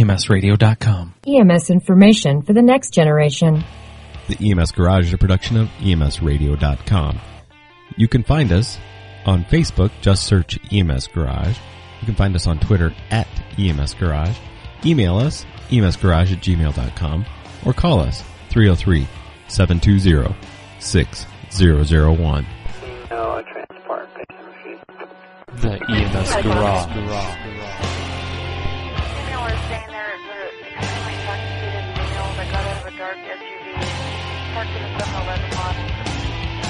EMSradio.com. EMS information for the next generation. The EMS Garage is a production of EMSradio.com. You can find us on Facebook. Just search EMS Garage. You can find us on Twitter at EMS Garage. Email us, EMSgarage@gmail.com, or call us, 303-720-6001. The EMS Garage.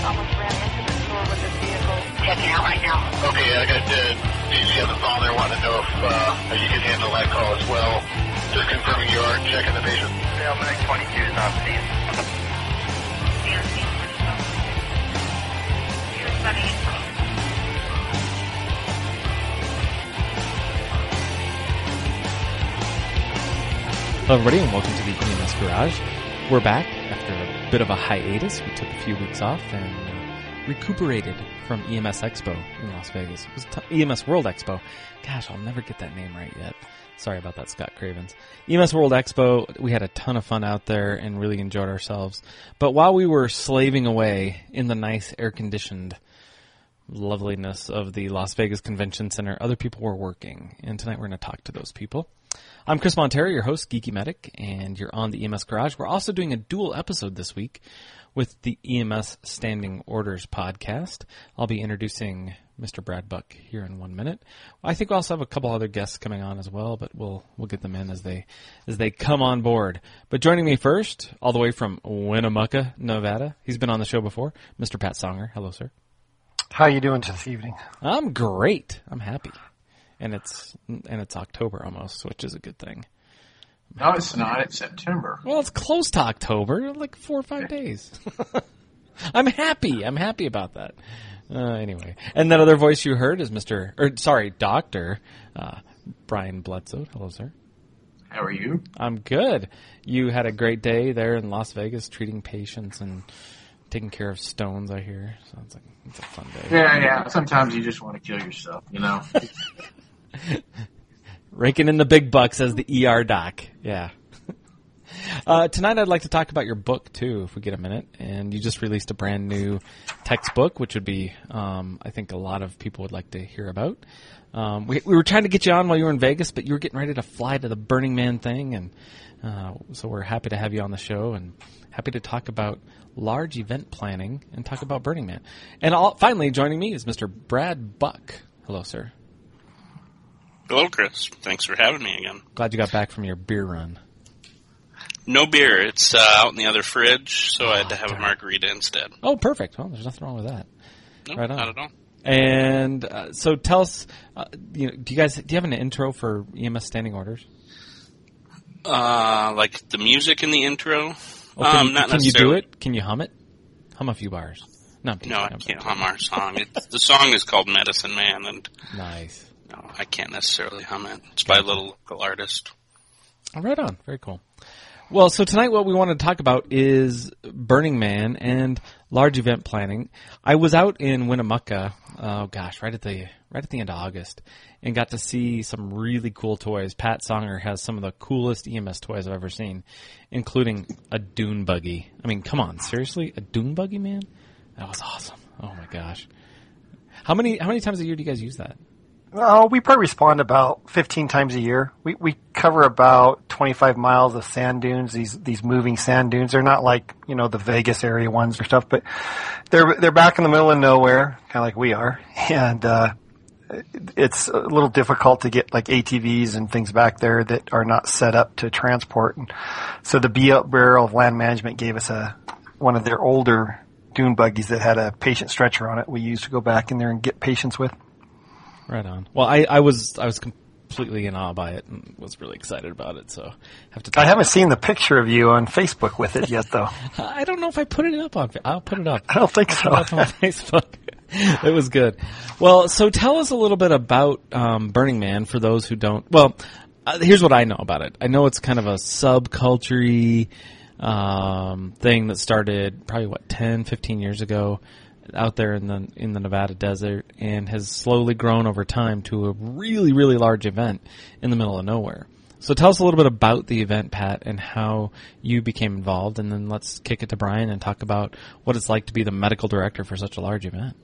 Almost ran into the store with his vehicle. Checking out right now. Okay, I got Daisy on the phone there. Want to know if you could handle that call as well. Just confirming you are checking the patient. Stalemate 22 is on scene. Hello, everybody, and welcome to the EMS Garage. We're back after a bit of a hiatus. We took a few weeks off and recuperated from EMS Expo in Las Vegas. It was EMS World Expo. Gosh, I'll never get that name right yet. Sorry about that, Scott Cravens. EMS World Expo, we had a ton of fun out there and really enjoyed ourselves. But while we were slaving away in the nice air-conditioned loveliness of the Las Vegas Convention Center, other people were working. And tonight we're going to talk to those people. I'm Chris Montero, your host, Geeky Medic, and you're on the EMS Garage. We're also doing a dual episode this week with the EMS Standing Orders podcast. I'll be introducing Mr. Brad Buck here in 1 minute. I think we'll also have a couple other guests coming on as well, but we'll get them in as they come on board. But joining me first, all the way from Winnemucca, Nevada, he's been on the show before, Mr. Pat Songer. Hello, sir. How are you doing this evening? I'm great. I'm happy. And it's October almost, which is a good thing. No, it's not. It's September. Well, it's close to October, like 4 or 5 days. I'm happy. I'm happy about that. Anyway, and that other voice you heard is Dr. Bryan Bledsoe. Hello, sir. How are you? I'm good. You had a great day there in Las Vegas treating patients and taking care of stones, I hear. Sounds like it's a fun day. Yeah. Sometimes you just want to kill yourself, you know. Raking in the big bucks as the ER doc. Yeah. Tonight I'd like to talk about your book, too, if we get a minute. And you just released a brand new textbook, which would be, I think, a lot of people would like to hear about. We were trying to get you on while you were in Vegas, but you were getting ready to fly to the Burning Man thing. And so we're happy to have you on the show and happy to talk about large event planning and talk about Burning Man. And finally joining me is Mr. Brad Buck. Hello, sir. Hello, Chris. Thanks for having me again. Glad you got back from your beer run. No beer. It's out in the other fridge, so I had to have a margarita instead. Oh, perfect. Well, there's nothing wrong with that. No, right on. Not at all. And so tell us, do you have an intro for EMS Standing Orders? Like the music in the intro? Oh, not necessarily. You do it? Can you hum it? Hum a few bars. No, I can't hum our song. The song is called Medicine Man. And nice. No, I can't necessarily hum it. It's by a little local artist. Right on. Very cool. Well, so tonight what we want to talk about is Burning Man and large event planning. I was out in Winnemucca, right at the end of August, and got to see some really cool toys. Pat Songer has some of the coolest EMS toys I've ever seen, including a dune buggy. I mean, come on, seriously? A dune buggy, man? That was awesome. Oh, my gosh. How many times a year do you guys use that? Well, we probably respond about 15 times a year. We cover about 25 miles of sand dunes, these moving sand dunes. They're not like, the Vegas area ones or stuff, but they're back in the middle of nowhere, kind of like we are. And it's a little difficult to get like ATVs and things back there that are not set up to transport. And so the Bureau of Land Management gave us one of their older dune buggies that had a patient stretcher on it we used to go back in there and get patients with. Right on. Well, I was completely in awe by it and was really excited about it. So I haven't seen the picture of you on Facebook with it yet, though. I don't know if I put it up on. I'll put it up. I don't think so. Up on Facebook. It was good. Well, so tell us a little bit about Burning Man for those who don't. Well, here's what I know about it. I know it's kind of a subculture-y thing that started probably 10, 15 years ago. Out there in the Nevada desert, and has slowly grown over time to a really, really large event in the middle of nowhere. So tell us a little bit about the event, Pat, and how you became involved, and then let's kick it to Bryan and talk about what it's like to be the medical director for such a large event.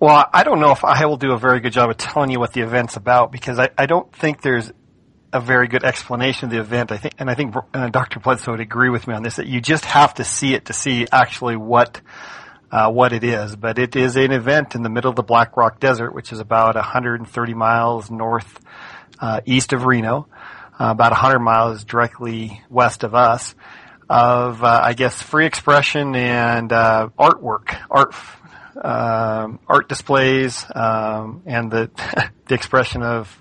Well, I don't know if I will do a very good job of telling you what the event's about, because I don't think there's a very good explanation of the event. I think Dr. Bledsoe would agree with me on this, that you just have to see actually what it is. But it is an event in the middle of the Black Rock Desert, which is about 130 miles north east of Reno, about 100 miles directly west of us, of, I guess, free expression and artwork, art displays, and the expression of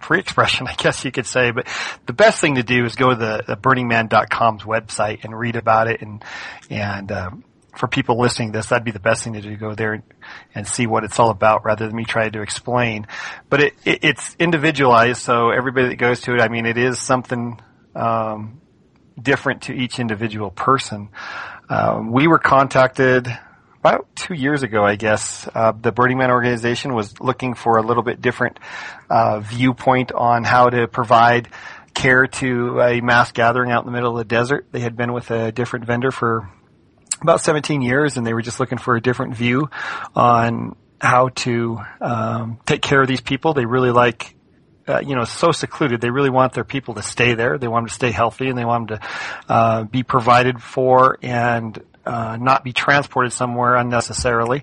free expression, I guess you could say. But the best thing to do is go to the BurningMan.com's website and read about it. And for people listening to this, that'd be the best thing to do, go there and see what it's all about rather than me try to explain. But it's individualized, so everybody that goes to it, I mean, it is something different to each individual person. We were contacted about 2 years ago, I guess. The Burning Man organization was looking for a little bit different viewpoint on how to provide care to a mass gathering out in the middle of the desert. They had been with a different vendor for about 17 years, and they were just looking for a different view on how to take care of these people. They really like, so secluded. They really want their people to stay there. They want them to stay healthy, and they want them to be provided for and not be transported somewhere unnecessarily.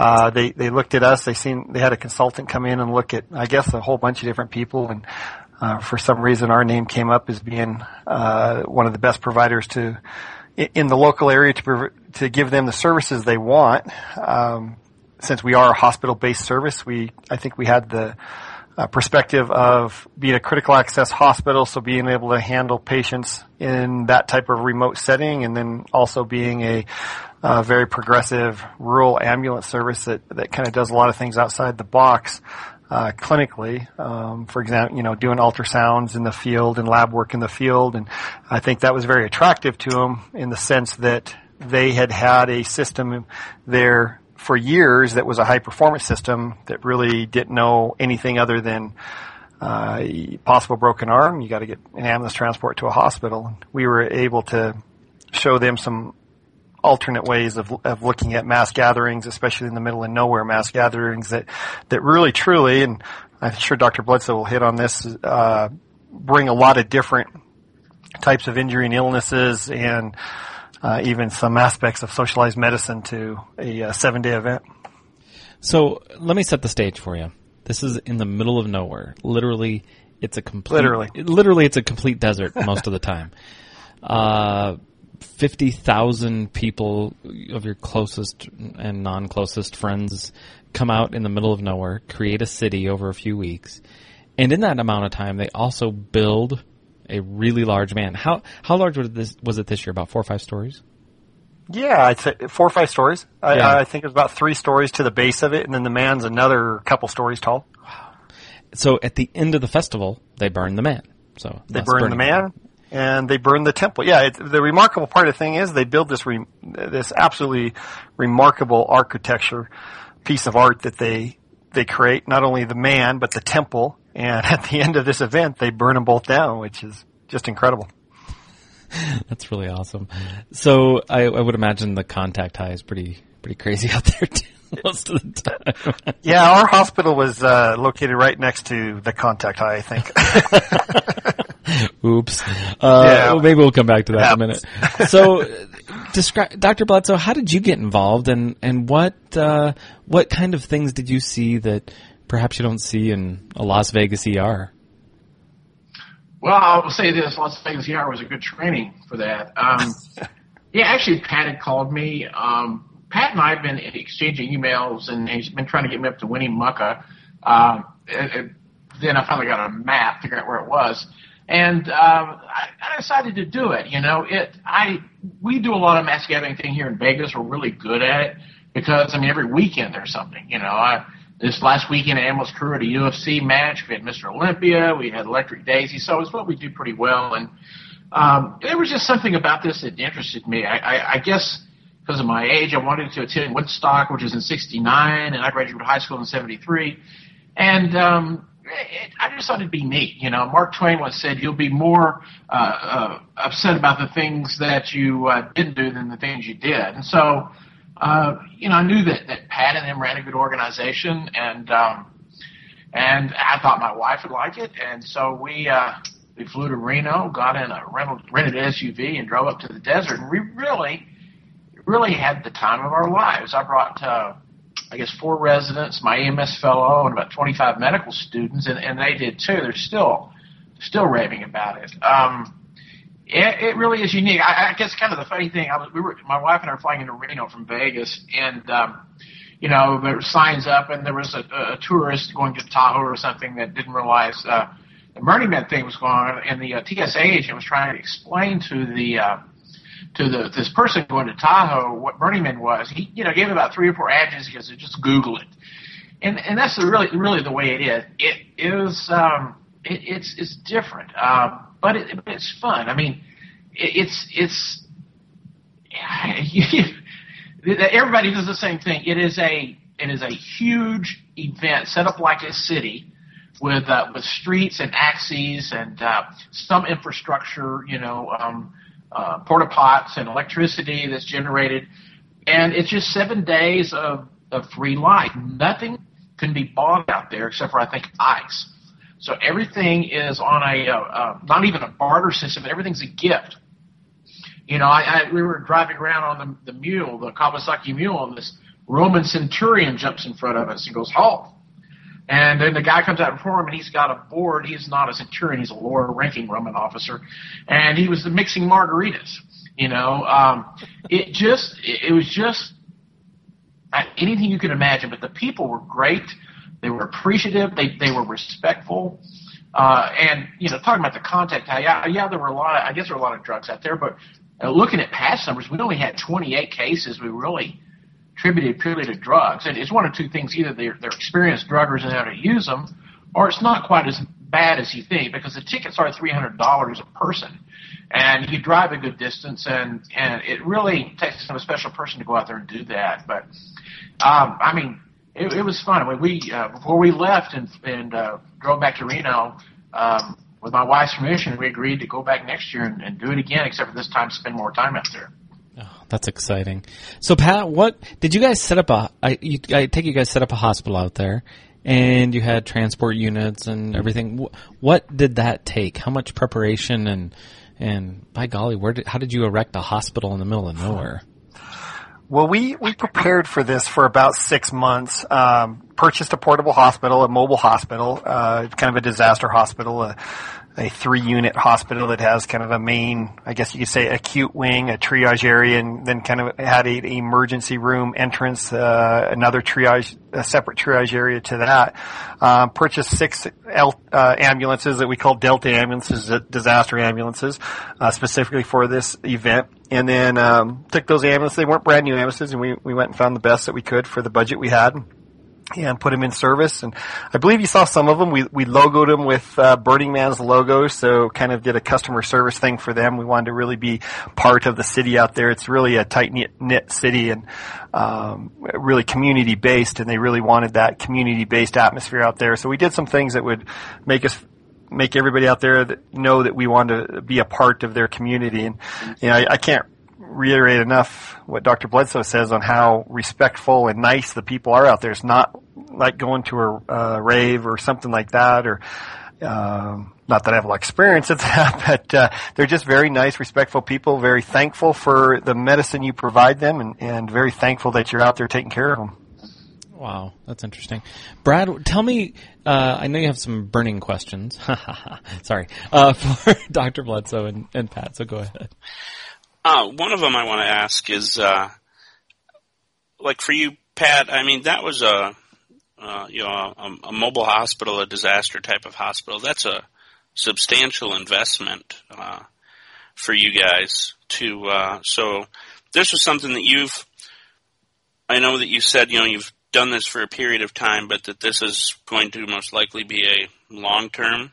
They looked at us. They had a consultant come in and look at, I guess, a whole bunch of different people, and for some reason our name came up as being one of the best providers in the local area to give them the services they want. Since we are a hospital-based service, I think we had the perspective of being a critical access hospital, so being able to handle patients in that type of remote setting, and then also being a very progressive rural ambulance service that kind of does a lot of things outside the box clinically. For example, doing ultrasounds in the field and lab work in the field, and I think that was very attractive to them in the sense that they had a system there for years that was a high-performance system that really didn't know anything other than possible broken arm. You got to get an ambulance transport to a hospital. We were able to show them some alternate ways of looking at mass gatherings, especially in the middle of nowhere mass gatherings that really, truly, and I'm sure Dr. Bledsoe will hit on this, bring a lot of different types of injury and illnesses and even some aspects of socialized medicine to a 7-day event. So let me set the stage for you. This is in the middle of nowhere. Literally, it's a complete desert most of the time. 50,000 people of your closest and non-closest friends come out in the middle of nowhere, create a city over a few weeks, and in that amount of time, they also build a really large van. How large was it this year? About 4 or 5 stories? Yeah, I'd say 4 or 5 stories. I think it was about 3 stories to the base of it, and then the man's another couple stories tall. Wow. So at the end of the festival, they burn the man. So they burn the man, and they burn the temple. Yeah, the remarkable part of the thing is they build this absolutely remarkable architecture, piece of art that they create, not only the man but the temple. And at the end of this event, they burn them both down, which is just incredible. That's really awesome. So I would imagine the contact high is pretty crazy out there too, most of the time. Yeah, our hospital was located right next to the contact high, I think. Oops. Yeah. Well, maybe we'll come back to that in a minute. So Dr. Bledsoe, how did you get involved, and what kind of things did you see that perhaps you don't see in a Las Vegas ER? Well, I'll say this. Las Vegas ER was a good training for that. Actually, Pat had called me. Pat and I have been exchanging emails, and he's been trying to get me up to Winnemucca. Then I finally got a map, figured out where it was. And I decided to do it. We do a lot of mass gathering thing here in Vegas. We're really good at it because, every weekend there's something, This last weekend, an ambulance crew at a UFC match. We had Mr. Olympia. We had Electric Daisy. So it's what we do pretty well. And there was just something about this that interested me. I guess because of my age, I wanted to attend Woodstock, which was in '69, and I graduated high school in '73. And I just thought it'd be neat. You know, Mark Twain once said you'll be more upset about the things that you didn't do than the things you did. And so, you know, I knew that Pat and them ran a good organization, and I thought my wife would like it. And so we flew to Reno, got in a rented SUV, and drove up to the desert. And we really had the time of our lives. I brought, I guess, 4 residents, my EMS fellow, and about 25 medical students, and they did too. They're still raving about it. It really is unique. I guess kind of the funny thing, my wife and I were flying into Reno from Vegas, and you know, there were signs up, and there was a tourist going to Tahoe or something that didn't realize the Burning Man thing was going on, and the TSA agent was trying to explain to the this person going to Tahoe what Burning Man was. He, you know, gave him about 3 or 4 answers. He goes, just Google it. And that's really the way it is. It's different, but it's fun. I mean, everybody does the same thing. It is a huge event set up like a city, with streets and axes and some infrastructure, you know, porta pots and electricity that's generated, and it's just 7 days of free life. Nothing can be bought out there except for, I think, ice. So everything is on a not even a barter system. Everything's a gift. You know, we were driving around on the mule, the Kawasaki mule, and this Roman centurion jumps in front of us and goes, "Halt!" And then the guy comes out in front of him, and he's got a board. He's not a centurion. He's a lower-ranking Roman officer. And he was mixing margaritas, you know. It was just anything you could imagine. But the people were great. They were appreciative. They were respectful. And, you know, talking about the contact, I guess there were a lot of drugs out there. But looking at past numbers, we only had 28 cases. We really attributed purely to drugs, and it's one of two things: either they're experienced druggers and how to use them, or it's not quite as bad as you think, because the tickets are $300 a person, and you drive a good distance, and it really takes a special person to go out there and do that. But I mean, it was fun. When we before we left and drove back to Reno, with my wife's permission, we agreed to go back next year and do it again, except for this time spend more time out there. Oh, that's exciting. So, Pat, what did you guys set up? I take you guys set up a hospital out there, and you had transport units and everything. What did that take? How much preparation? And by golly, how did you erect a hospital in the middle of nowhere? Well, we prepared for this for about 6 months. Purchased a portable hospital, a mobile hospital, kind of a disaster hospital, a 3-unit hospital that has kind of a main, I guess you could say, acute wing, a triage area, and then kind of had an emergency room entrance, another triage, a separate triage area to that. Purchased 6 ambulances that we call Delta ambulances, disaster ambulances, specifically for this event. And then took those ambulances. They weren't brand new ambulances, and we went and found the best that we could for the budget we had, and put them in service. And I believe you saw some of them. We logoed them with Burning Man's logo, so kind of did a customer service thing for them. We wanted to really be part of the city out there. It's really a tight-knit city and really community-based, and they really wanted that community-based atmosphere out there. So we did some things that would make everybody out there that know that we wanted to be a part of their community. And you know, I can't reiterate enough what Dr. Bledsoe says on how respectful and nice the people are out there. It's not like going to a rave or something like that, or not that I have a lot of experience at that, but they're just very nice, respectful people, very thankful for the medicine you provide them, and very thankful that you're out there taking care of them. Wow, that's interesting. Brad, tell me, I know you have some burning questions, sorry, for Dr. Bledsoe and Pat, so go ahead. One of them I want to ask is, like for you, Pat, I mean, that was a mobile hospital, a disaster type of hospital. That's a substantial investment, for you guys to, so this was something that I know that you said, you know, you've done this for a period of time, but that this is going to most likely be a long-term,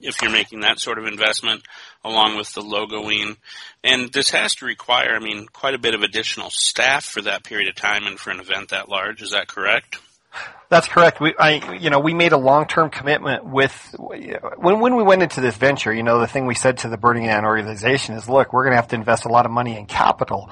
if you're making that sort of investment, along with the logoing. And this has to require, I mean, quite a bit of additional staff for that period of time and for an event that large. Is that correct? That's correct. We made a long-term commitment with, when we went into this venture, the thing we said to the Burning Man organization is, look, we're going to have to invest a lot of money in capital.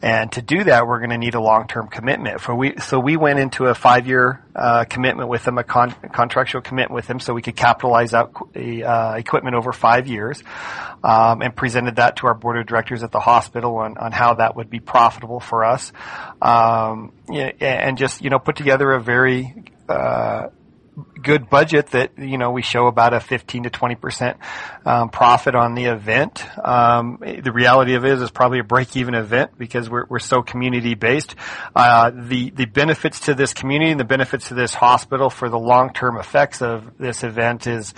And to do that, we're going to need a long-term commitment. So we went into a 5-year commitment with them, a contractual commitment with them, so we could capitalize out equipment over 5 years, and presented that to our board of directors at the hospital on how that would be profitable for us. And just, put together a very good budget that, we show about a 15 to 20% profit on the event. The reality of it is probably a break-even event because we're so community-based. The benefits to this community and the benefits to this hospital for the long-term effects of this event is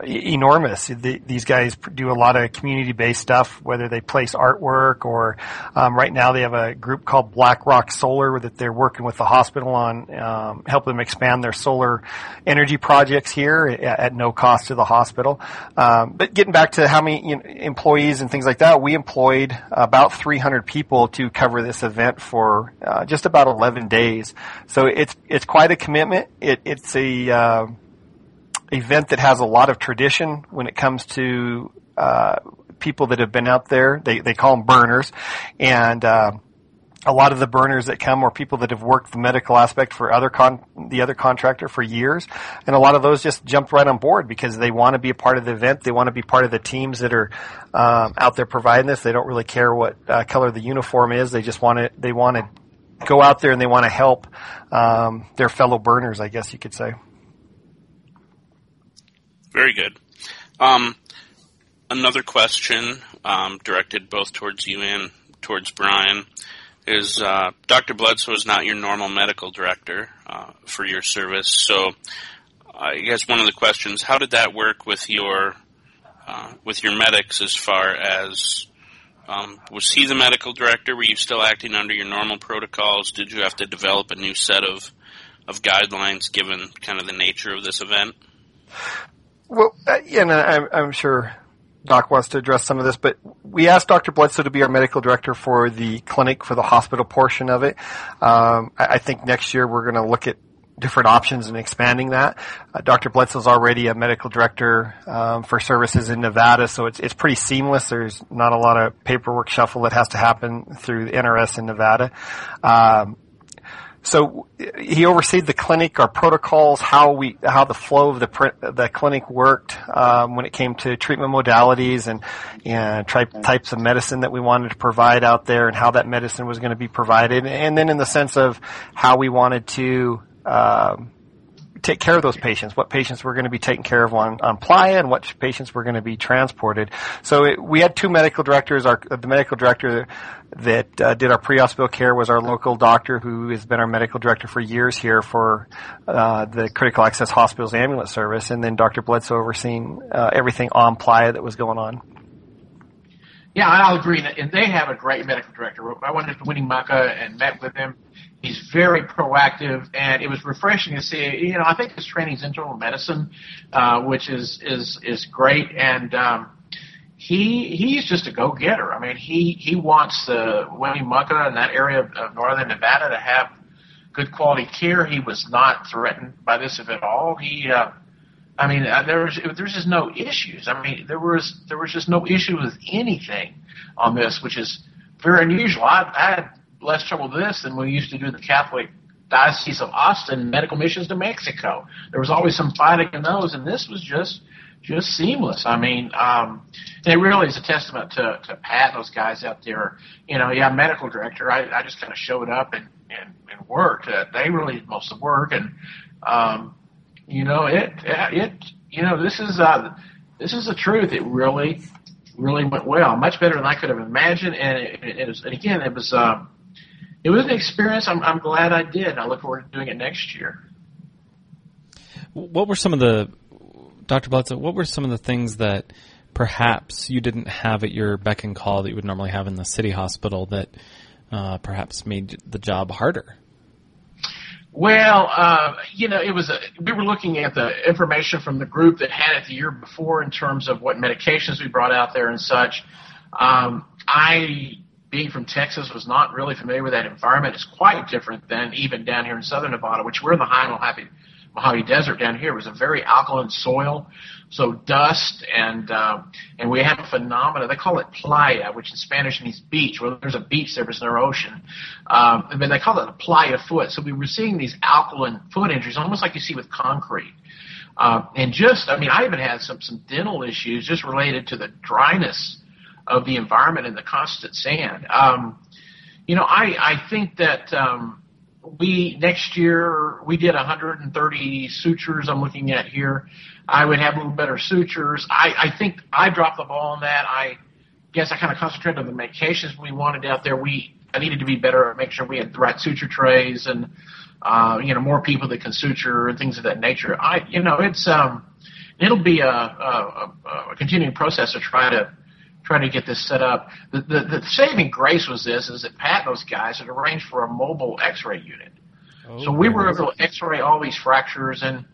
enormous. These guys do a lot of community-based stuff, whether they place artwork or right now they have a group called Black Rock Solar that they're working with the hospital on, helping them expand their solar energy projects here at no cost to the hospital. But getting back to how many employees and things like that, we employed about 300 people to cover this event for just about 11 days. So it's quite a commitment. It's a event that has a lot of tradition when it comes to people that have been out there. They call them burners, and a lot of the burners that come are people that have worked the medical aspect for the other contractor for years. And a lot of those just jumped right on board because they want to be a part of the event. They want to be part of the teams that are, out there providing this. They don't really care what color the uniform is. They just want to go out there and they want to help, their fellow burners, I guess you could say. Very good. Another question, directed both towards you and towards Brian. Is Dr. Bledsoe is not your normal medical director for your service. So I guess one of the questions, how did that work with your medics as far as was he the medical director? Were you still acting under your normal protocols? Did you have to develop a new set of guidelines given kind of the nature of this event? Well, I'm sure Doc wants to address some of this, but we asked Dr. Bledsoe to be our medical director for the clinic, for the hospital portion of it. I think next year we're going to look at different options and expanding that. Dr. Bledsoe's already a medical director for services in Nevada, so it's pretty seamless. There's not a lot of paperwork shuffle that has to happen through the NRS in Nevada. So he oversees the clinic, our protocols, how the flow of the clinic worked, when it came to treatment modalities and types of medicine that we wanted to provide out there and how that medicine was going to be provided. And then in the sense of how we wanted to, take care of those patients, what patients were going to be taken care of on Playa and what patients were going to be transported. So we had two medical directors. The medical director that did our pre-hospital care was our local doctor who has been our medical director for years here for the Critical Access Hospitals Ambulance Service, and then Dr. Bledsoe overseeing everything on Playa that was going on. Yeah, I'll agree. And they have a great medical director. I went to Winnemucca and met with him. He's very proactive, and it was refreshing to see. I think his training's internal medicine, which is great, and he's just a go-getter. I mean, he wants Winnemucca and that area of northern Nevada to have good quality care. He was not threatened by this at all. There's just no issues. I mean, there was just no issue with anything on this, which is very unusual. I less trouble with this than we used to do the Catholic Diocese of Austin medical missions to Mexico. There was always some fighting in those, and this was just seamless. I mean, it really is a testament to Pat and those guys out there. Medical director, I just kind of showed up and worked. They really did most of the work, and this is the truth. It really went well, much better than I could have imagined, and it was an experience I'm glad I did. I look forward to doing it next year. Dr. Bledsoe, what were some of the things that perhaps you didn't have at your beck and call that you would normally have in the city hospital that perhaps made the job harder? Well, we were looking at the information from the group that had it the year before in terms of what medications we brought out there and such. I being from Texas, was not really familiar with that environment. It's quite different than even down here in southern Nevada, which we're in the high Mojave Desert down here. It was a very alkaline soil, so dust, and we have a phenomena. They call it playa, which in Spanish means beach. Well, there's a beach there, but it's no ocean. I mean, they call it a playa foot. So we were seeing these alkaline foot injuries, almost like you see with concrete. And just, I mean, I even had some dental issues just related to the dryness of the environment and the constant sand. You know, I think that we next year we did 130 sutures. I'm looking at here. I would have a little better sutures. I think I dropped the ball on that. I guess I kind of concentrated on the medications we wanted out there. I needed to be better at making sure we had the right suture trays and you know, more people that can suture and things of that nature. You know, it's it'll be a continuing process to try to get this set up. The saving grace was this, is that Pat and those guys had arranged for a mobile X-ray unit. Oh, so we were able to X-ray all these fractures, and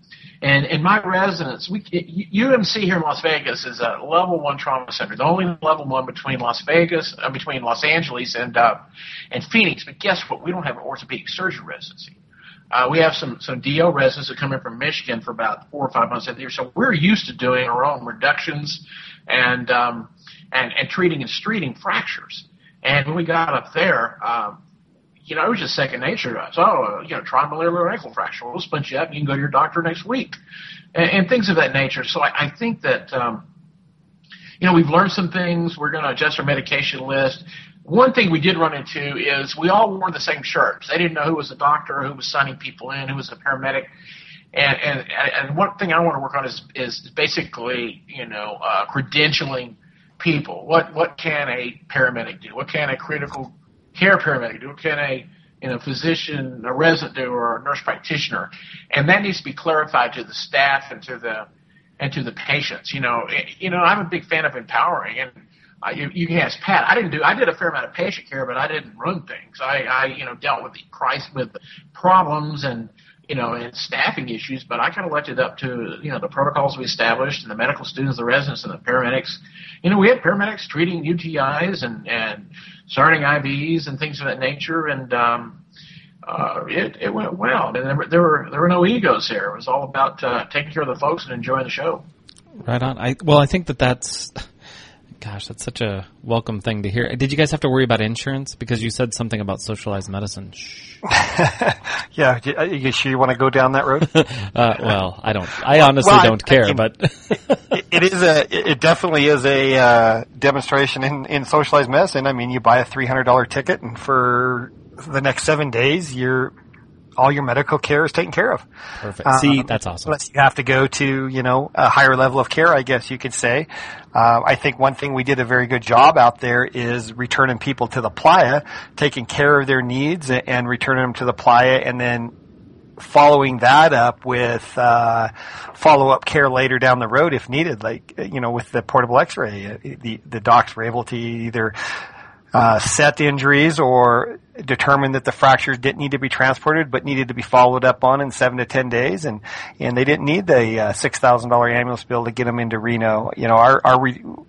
in my residence, UMC here in Las Vegas is a level 1 trauma center, the only level 1 between between Los Angeles and Phoenix. But guess what? We don't have an orthopedic surgery residency. We have some DO residents that come in from Michigan for about 4 or 5 months of the year, so we're used to doing our own reductions and treating and streeting fractures. And when we got up there, you know, it was just second nature to us. Oh, you know, triangular ankle fracture. We'll splint you up. You can go to your doctor next week, and things of that nature. So I think that, you know, we've learned some things. We're going to adjust our medication list. One thing we did run into is we all wore the same shirts. They didn't know who was the doctor, who was signing people in, who was the paramedic. And one thing I want to work on is basically, you know, credentialing people. What can a paramedic do? What can a critical care paramedic do? What can a physician, a resident do, or a nurse practitioner? And that needs to be clarified to the staff and to the patients. You know, I'm a big fan of empowering. And you can ask Pat. I did a fair amount of patient care, but I didn't run things. I you know, dealt with the crisis, with problems, and you know, and staffing issues, but I kind of left it up to, you know, the protocols we established and the medical students, the residents, and the paramedics. You know, we had paramedics treating UTIs and starting IVs and things of that nature, and it went well. And there were no egos here. It was all about taking care of the folks and enjoying the show. Right on. I think that's gosh, that's such a welcome thing to hear. Did you guys have to worry about insurance? Because you said something about socialized medicine. Yeah, you sure you want to go down that road? Well, I don't. I honestly don't care. It definitely is a demonstration in socialized medicine. I mean, you buy a $300 ticket, and for the next 7 days, all your medical care is taken care of. Perfect. See, that's awesome. Unless you have to go to, you know, a higher level of care, I guess you could say. I think one thing we did a very good job out there is returning people to the playa, taking care of their needs and returning them to the playa, and then following that up with follow-up care later down the road if needed, like, you know, with the portable X-ray. The docs were able to either set injuries or determined that the fractures didn't need to be transported but needed to be followed up on in 7 to 10 days, and they didn't need the $6,000 ambulance bill to get them into Reno. You know, our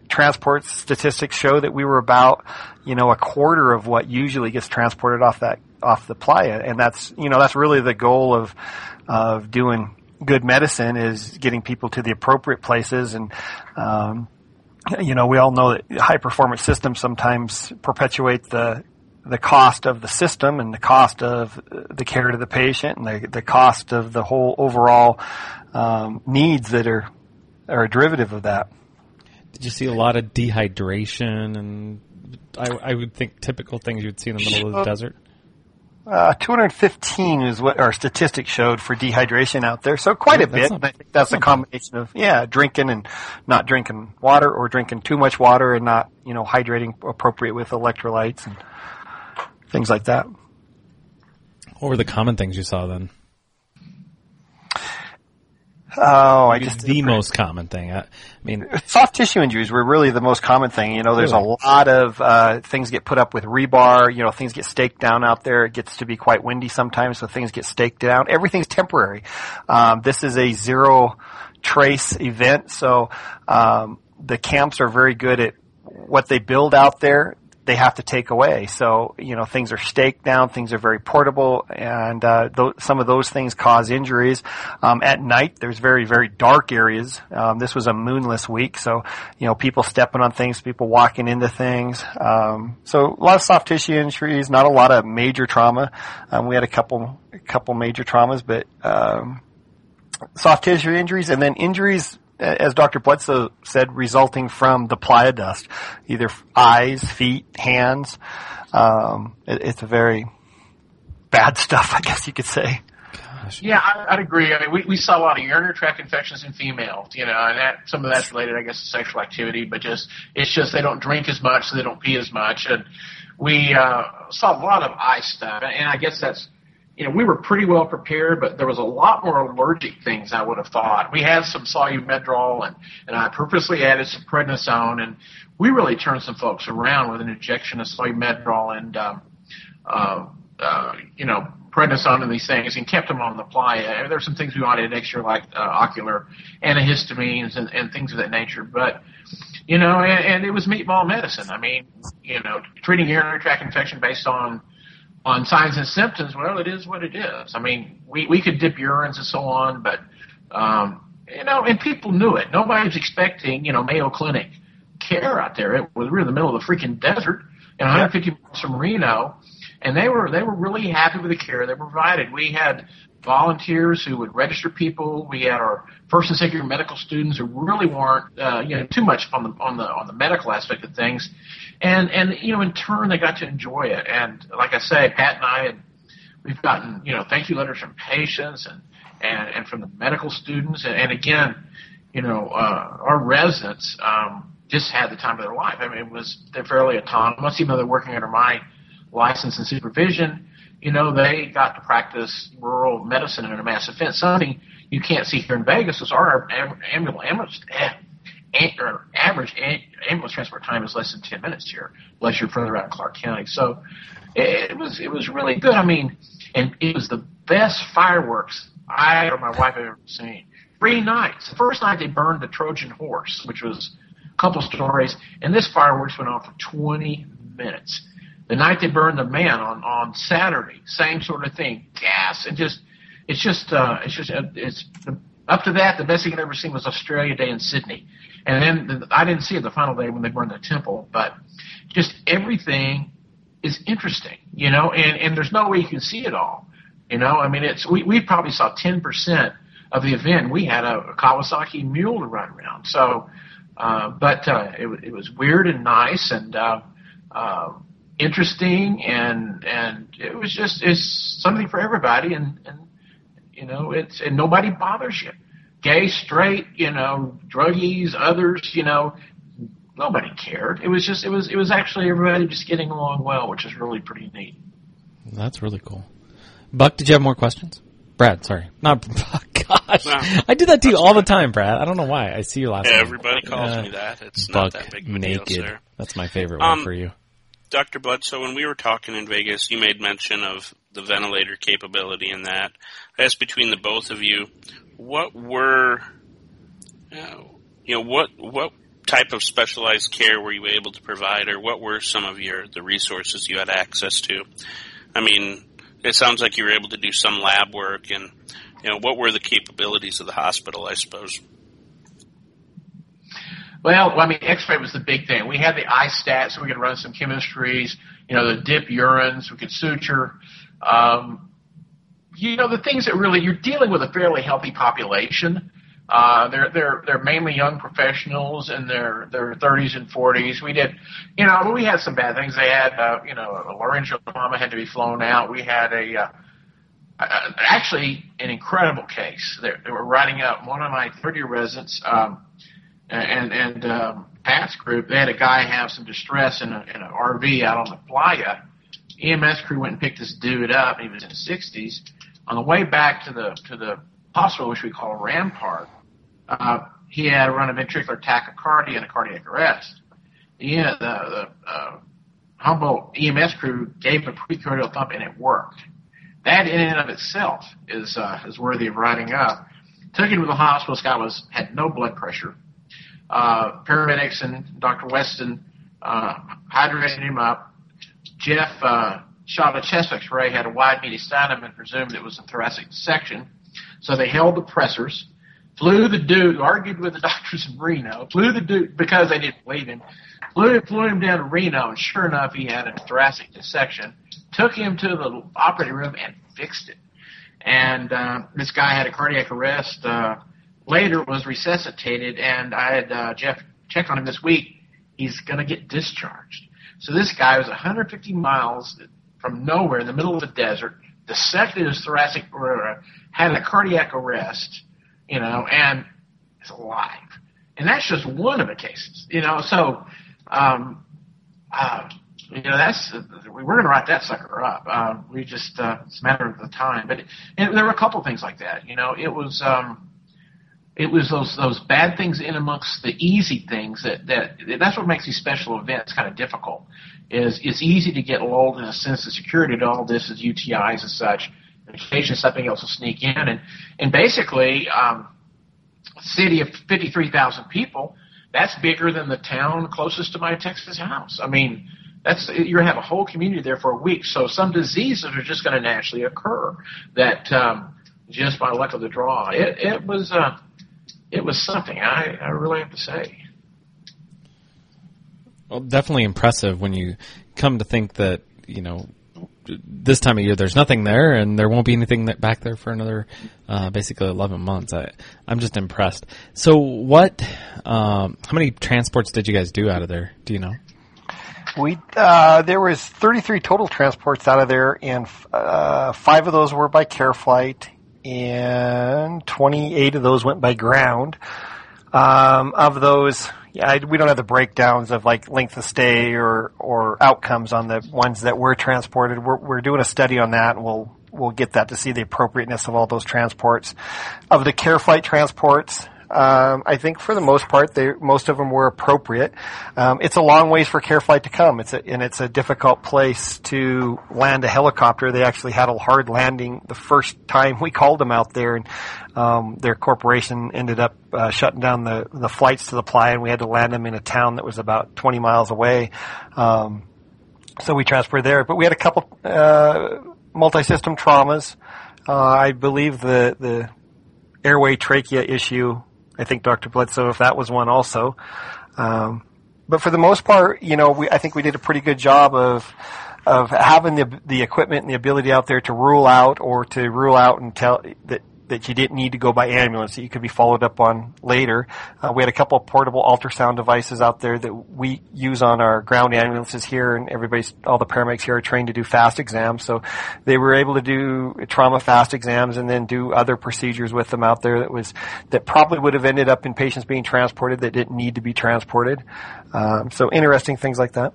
transport statistics show that we were about, you know, a quarter of what usually gets transported off the playa, and that's, you know, that's really the goal of doing good medicine, is getting people to the appropriate places. And you know, we all know that high performance systems sometimes perpetuate the cost of the system and the cost of the care to the patient and the cost of the whole overall needs that are a derivative of that. Did you see a lot of dehydration and I would think typical things you'd see in the middle of the desert? 215 is what our statistics showed for dehydration out there, so quite a bit. And I think that's a combination of, drinking and not drinking water, or drinking too much water and not, you know, hydrating appropriate with electrolytes and things like that. What were the common things you saw then? Oh, I just the most common thing. I mean, soft tissue injuries were really the most common thing. You know, there's a lot of things get put up with rebar. You know, things get staked down out there. It gets to be quite windy sometimes, so things get staked down. Everything's temporary. This is a zero trace event, so the camps are very good at what they build out there. they have to take away. So, you know, things are staked down, things are very portable, and some of those things cause injuries. At night, there's very, very dark areas. This was a moonless week, so, you know, people stepping on things, people walking into things. So a lot of soft tissue injuries, not a lot of major trauma. We had a couple major traumas, but soft tissue injuries, and then injuries, as Dr. Bledsoe said, resulting from the playa dust, either eyes, feet, hands. It's a very bad stuff, I guess you could say. Gosh. Yeah, I'd agree. I mean, we saw a lot of urinary tract infections in females, you know, and some of that's related, I guess, to sexual activity, but it's just they don't drink as much, so they don't pee as much. And we saw a lot of eye stuff, and I guess that's, you know, we were pretty well prepared, but there was a lot more allergic things I would have thought. We had some solumedrol, and I purposely added some prednisone, and we really turned some folks around with an injection of solumedrol and, you know, prednisone and these things, and kept them on the playa. There's some things we wanted extra, like ocular antihistamines and things of that nature. But, you know, and it was meatball medicine. I mean, you know, treating urinary tract infection based on signs and symptoms, well, it is what it is. I mean, we could dip urines and so on, but, you know, and people knew it. Nobody was expecting, you know, Mayo Clinic care out there. It was, we were in the middle of the freaking desert and 150 miles from Reno, and they were really happy with the care they provided. We had volunteers who would register people. We had our first and second year medical students who really weren't, you know, too much on the medical aspect of things. And you know, in turn, they got to enjoy it. And like I say, Pat and I, we've gotten, you know, thank you letters from patients and from the medical students. And again, you know, our residents just had the time of their life. I mean, they're fairly autonomous, even though they're working under my license and supervision. You know, they got to practice rural medicine in a mass offense. Something you can't see here in Vegas is our ambulance transport time is less than 10 minutes here, unless you're further out in Clark County. So it was really good. I mean, and it was the best fireworks I or my wife have ever seen. 3 nights. The first night they burned the Trojan horse, which was a couple stories, and this fireworks went on for 20 minutes. The night they burned the man on Saturday, same sort of thing, gas, and up to that, the best thing I'd ever seen was Australia Day in Sydney. And then I didn't see it the final day when they burned the temple, but just everything is interesting, you know, and there's no way you can see it all, you know. I mean, we probably saw 10% of the event. We had a Kawasaki mule to run around. So, it was weird and nice and interesting, and it was just, it's something for everybody, and you know, and nobody bothers you. Gay, straight, you know, druggies, others, you know, nobody cared. It was actually everybody just getting along well, which is really pretty neat. That's really cool. Buck, did you have more questions? Brad, sorry. Not Buck. Gosh. No, I do that to you all the time, Brad. I don't know why. I see you last time. Everybody calls me that. It's Buck not that big of a deal, sir. That's my favorite one for you. Dr. Bledsoe, when we were talking in Vegas, you made mention of the ventilator capability in that. I asked between the both of you, what were, you know, what type of specialized care were you able to provide, or what were some of the resources you had access to? I mean, it sounds like you were able to do some lab work, and, you know, what were the capabilities of the hospital, I suppose? Well, I mean, X-ray was the big thing. We had the iStat, so we could run some chemistries, you know, the dip urines, we could suture. You know, the things that really, you're dealing with a fairly healthy population. They're mainly young professionals in their 30s and 40s. We did, you know, we had some bad things. They had, you know, a laryngeal trauma had to be flown out. We had actually an incredible case. They were writing up one of my 30-year residents, and Pat's group, they had a guy have some distress in an RV out on the playa. EMS crew went and picked this dude up, and he was in his 60s. On the way back to the hospital, which we call Rampart, he had a run of ventricular tachycardia and a cardiac arrest. The Humboldt EMS crew gave a precordial thump, and it worked. That in and of itself is worthy of writing up. Took him to the hospital. This guy had no blood pressure. Paramedics and Dr. Weston I dressed him up. Jeff shot a chest x-ray, had a wide mediastinum, and presumed it was a thoracic section. So they held the pressers, flew the dude, argued with the doctors in Reno, flew the dude because they didn't believe him, flew him down to Reno, and sure enough, he had a thoracic dissection, took him to the operating room and fixed it. And this guy had a cardiac arrest, later was resuscitated, and I had Jeff check on him this week. He's going to get discharged. So this guy was 150 miles from nowhere in the middle of the desert, dissected his thoracic, had a cardiac arrest, you know, and is alive. And that's just one of the cases, you know. So, you know, that's we're going to write that sucker up. We just it's a matter of the time. But and there were a couple things like that, you know. It was those bad things in amongst the easy things that's what makes these special events kind of difficult. Is it's easy to get lulled in a sense of security to all this as UTIs and such. And occasionally something else will sneak in, and basically, a city of 53,000 people, that's bigger than the town closest to my Texas house. I mean, that's you're gonna have a whole community there for a week. So some diseases are just going to naturally occur that just by luck of the draw. It was something, I really have to say. Well, definitely impressive when you come to think that, you know, this time of year there's nothing there and there won't be anything that back there for another basically 11 months. I'm just impressed. So what, how many transports did you guys do out of there? Do you know? We there was 33 total transports out of there, and 5 of those were by CareFlight. And 28 of those went by ground. Of those, we don't have the breakdowns of like length of stay or outcomes on the ones that were transported. We're doing a study on that, and we'll get that to see the appropriateness of all those transports. Of the CareFlight transports, I think for the most part, most of them were appropriate. It's a long ways for CareFlight to come. It's a difficult place to land a helicopter. They actually had a hard landing the first time we called them out there, and their corporation ended up shutting down the flights to the playa, and we had to land them in a town that was about 20 miles away. So we transferred there, but we had a couple multi-system traumas. I believe the airway trachea issue. I think Dr. Bledsoe, if that was one also. But for the most part, you know, I think we did a pretty good job of having the equipment and the ability out there to rule out and tell that you didn't need to go by ambulance, that you could be followed up on later. We had a couple of portable ultrasound devices out there that we use on our ground ambulances here, and all the paramedics here are trained to do fast exams. So they were able to do trauma fast exams and then do other procedures with them out there that probably would have ended up in patients being transported that didn't need to be transported. So interesting things like that.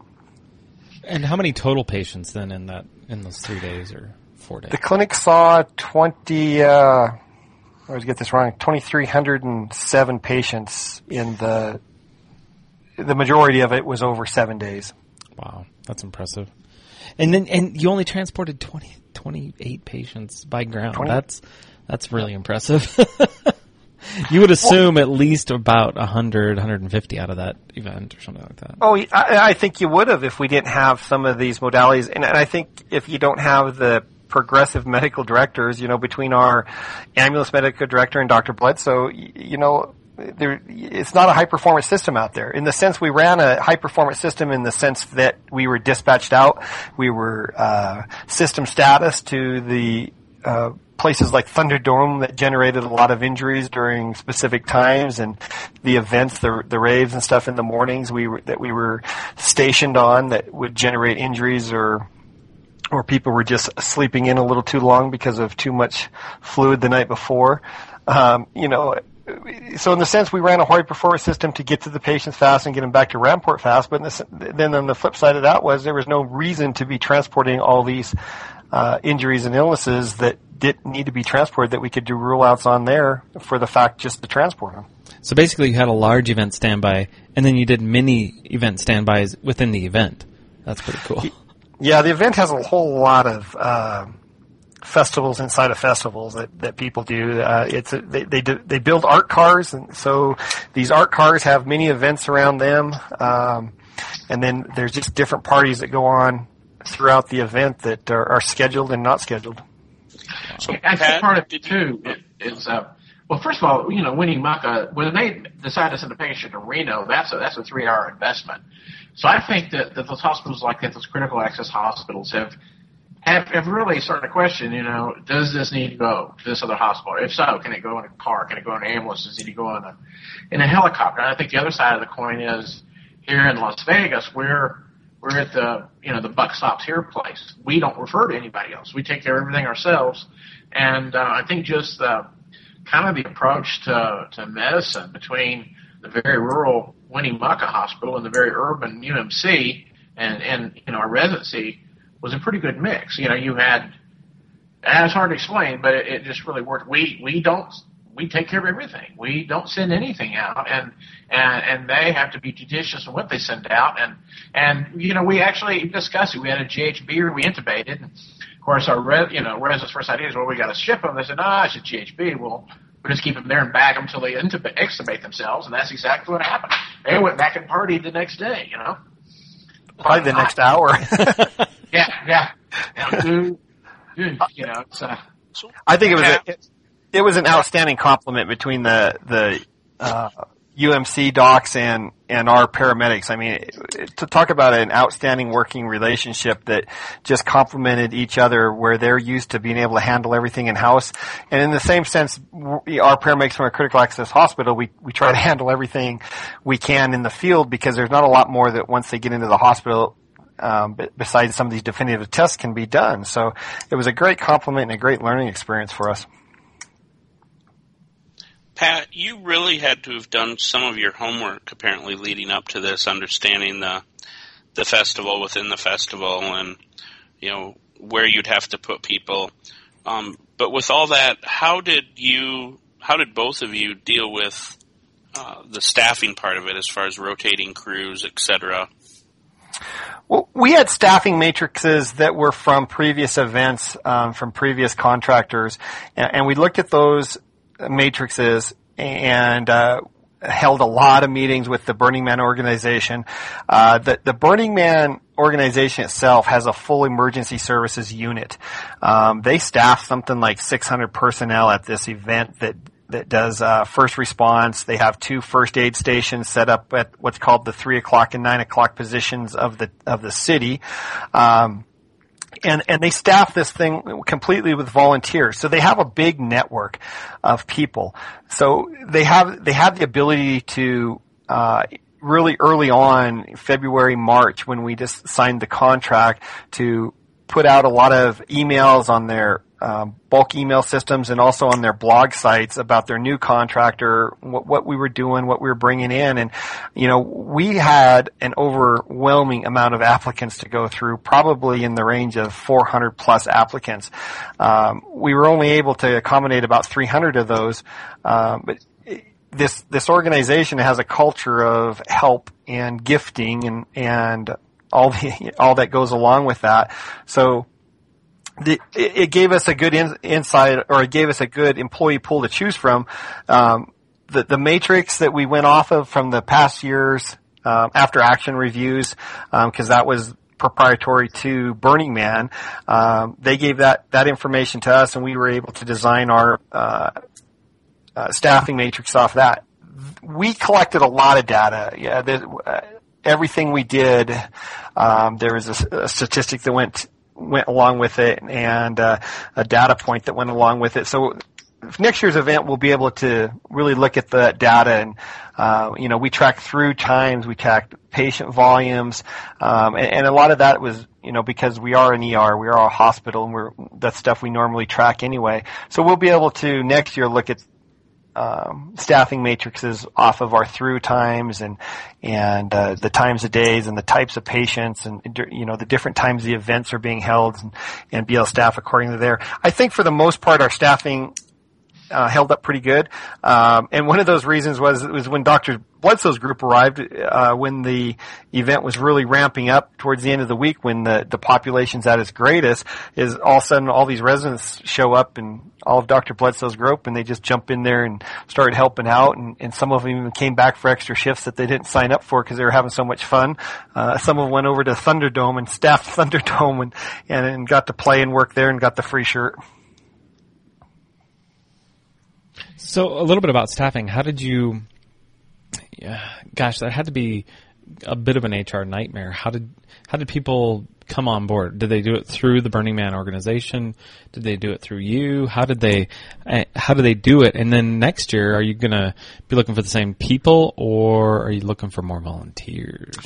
And how many total patients then in those 3 days or 4 days? The clinic saw 2,307 patients in the majority of it was over 7 days. Wow, that's impressive. And you only transported 28 patients by ground. 20? That's really impressive. You would assume at least about 100, 150 out of that event or something like that. Oh, I think you would have if we didn't have some of these modalities. And I think if you don't have the progressive medical directors, you know, between our ambulance medical director and Dr. Bledsoe, you know, it's not a high-performance system out there. In the sense, we ran a high-performance system in the sense that we were dispatched out. We were system status to the places like Thunderdome that generated a lot of injuries during specific times, and the events, the raves and stuff in the mornings we were stationed on that would generate injuries or people were just sleeping in a little too long because of too much fluid the night before. You know, so in the sense we ran a hard performance system to get to the patients fast and get them back to Rampart fast, but then on the flip side of that was there was no reason to be transporting all these injuries and illnesses that didn't need to be transported, that we could do rule-outs on there for the fact just to transport them. So basically you had a large event standby, and then you did mini event standbys within the event. That's pretty cool. Yeah, the event has a whole lot of festivals inside of festivals that people do. They build art cars, and so these art cars have many events around them. And then there's just different parties that go on throughout the event that are scheduled and not scheduled. So I think part of it too is well, first of all, you know, Winnemucca, when they decide to send a patient to Reno, that's a 3-hour investment. So I think that those hospitals like that, those critical access hospitals have really started to question, you know, does this need to go to this other hospital? If so, can it go in a car? Can it go in an ambulance? Does it need to go in a helicopter? And I think the other side of the coin is here in Las Vegas, we're at the, you know, the buck stops here place. We don't refer to anybody else. We take care of everything ourselves. And I think just kind of the approach to medicine between the very rural Winnemucca Hospital and the very urban UMC and you know, our residency was a pretty good mix. You know, you had, and it's hard to explain, but it just really worked. We take care of everything. We don't send anything out, and they have to be judicious in what they send out. And you know, we actually discussed it. We had a GHB, we intubated. And of course, our residents' first idea is, well, we got to ship them. They said, it's a GHB. Well, we'll just keep them there and bag them until they extubate themselves, and that's exactly what happened. They went back and partied the next day, you know. Probably the next hour. Yeah. You know, it's, I think it was it was an outstanding compliment between the UMC docs and our paramedics. I mean, to talk about an outstanding working relationship that just complemented each other, where they're used to being able to handle everything in-house. And in the same sense, our paramedics from a critical access hospital, we try to handle everything we can in the field, because there's not a lot more that once they get into the hospital, besides some of these definitive tests, can be done. So it was a great compliment and a great learning experience for us. Pat, you really had to have done some of your homework, apparently, leading up to this, understanding the festival within the festival and, you know, where you'd have to put people. But with all that, how did both of you deal with the staffing part of it, as far as rotating crews, et cetera? Well, we had staffing matrices that were from previous events, from previous contractors, and we looked at those matrices and held a lot of meetings with the Burning Man organization. The Burning Man organization itself has a full emergency services unit. They staff something like 600 personnel at this event that does first response. They have 2 first aid stations set up at what's called the 3 o'clock and 9 o'clock positions of the city. And they staff this thing completely with volunteers. So they have a big network of people. So they have the ability to, really early on, February, March, when we just signed the contract, to put out a lot of emails on their bulk email systems and also on their blog sites about their new contractor, what we were doing, what we were bringing in. And, you know, we had an overwhelming amount of applicants to go through, probably in the range of 400 plus applicants. We were only able to accommodate about 300 of those. But this organization has a culture of help and gifting and all that goes along with that. So, it gave us a good insight, or it gave us a good employee pool to choose from. The matrix that we went off of from the past year's after action reviews, because that was proprietary to Burning Man, they gave that information to us, and we were able to design our staffing matrix off that. We collected a lot of data. Yeah, everything we did, there was a statistic that went along with it, and a data point that went along with it. So next year's event, we'll be able to really look at the data, and you know, we tracked through times, we tracked patient volumes, and a lot of that was, you know, because we are an ER, we are a hospital, and that's stuff we normally track anyway. So we'll be able to next year look at staffing matrices off of our through times and the times of days and the types of patients, and, you know, the different times the events are being held, and be able to staff according to there. I think for the most part, our staffing held up pretty good. And one of those reasons was when Dr. Bledsoe's group arrived, when the event was really ramping up towards the end of the week, when the population's at its greatest, is all of a sudden all these residents show up and all of Dr. Bledsoe's group, and they just jump in there and started helping out, and some of them even came back for extra shifts that they didn't sign up for because they were having so much fun. Some of them went over to Thunderdome and staffed Thunderdome and got to play and work there and got the free shirt. So a little bit about staffing. How did you... Gosh, that had to be a bit of an HR nightmare. How did people come on board? Did they do it through the Burning Man organization? Did they do it through you? How did they do it? And then next year, are you going to be looking for the same people, or are you looking for more volunteers?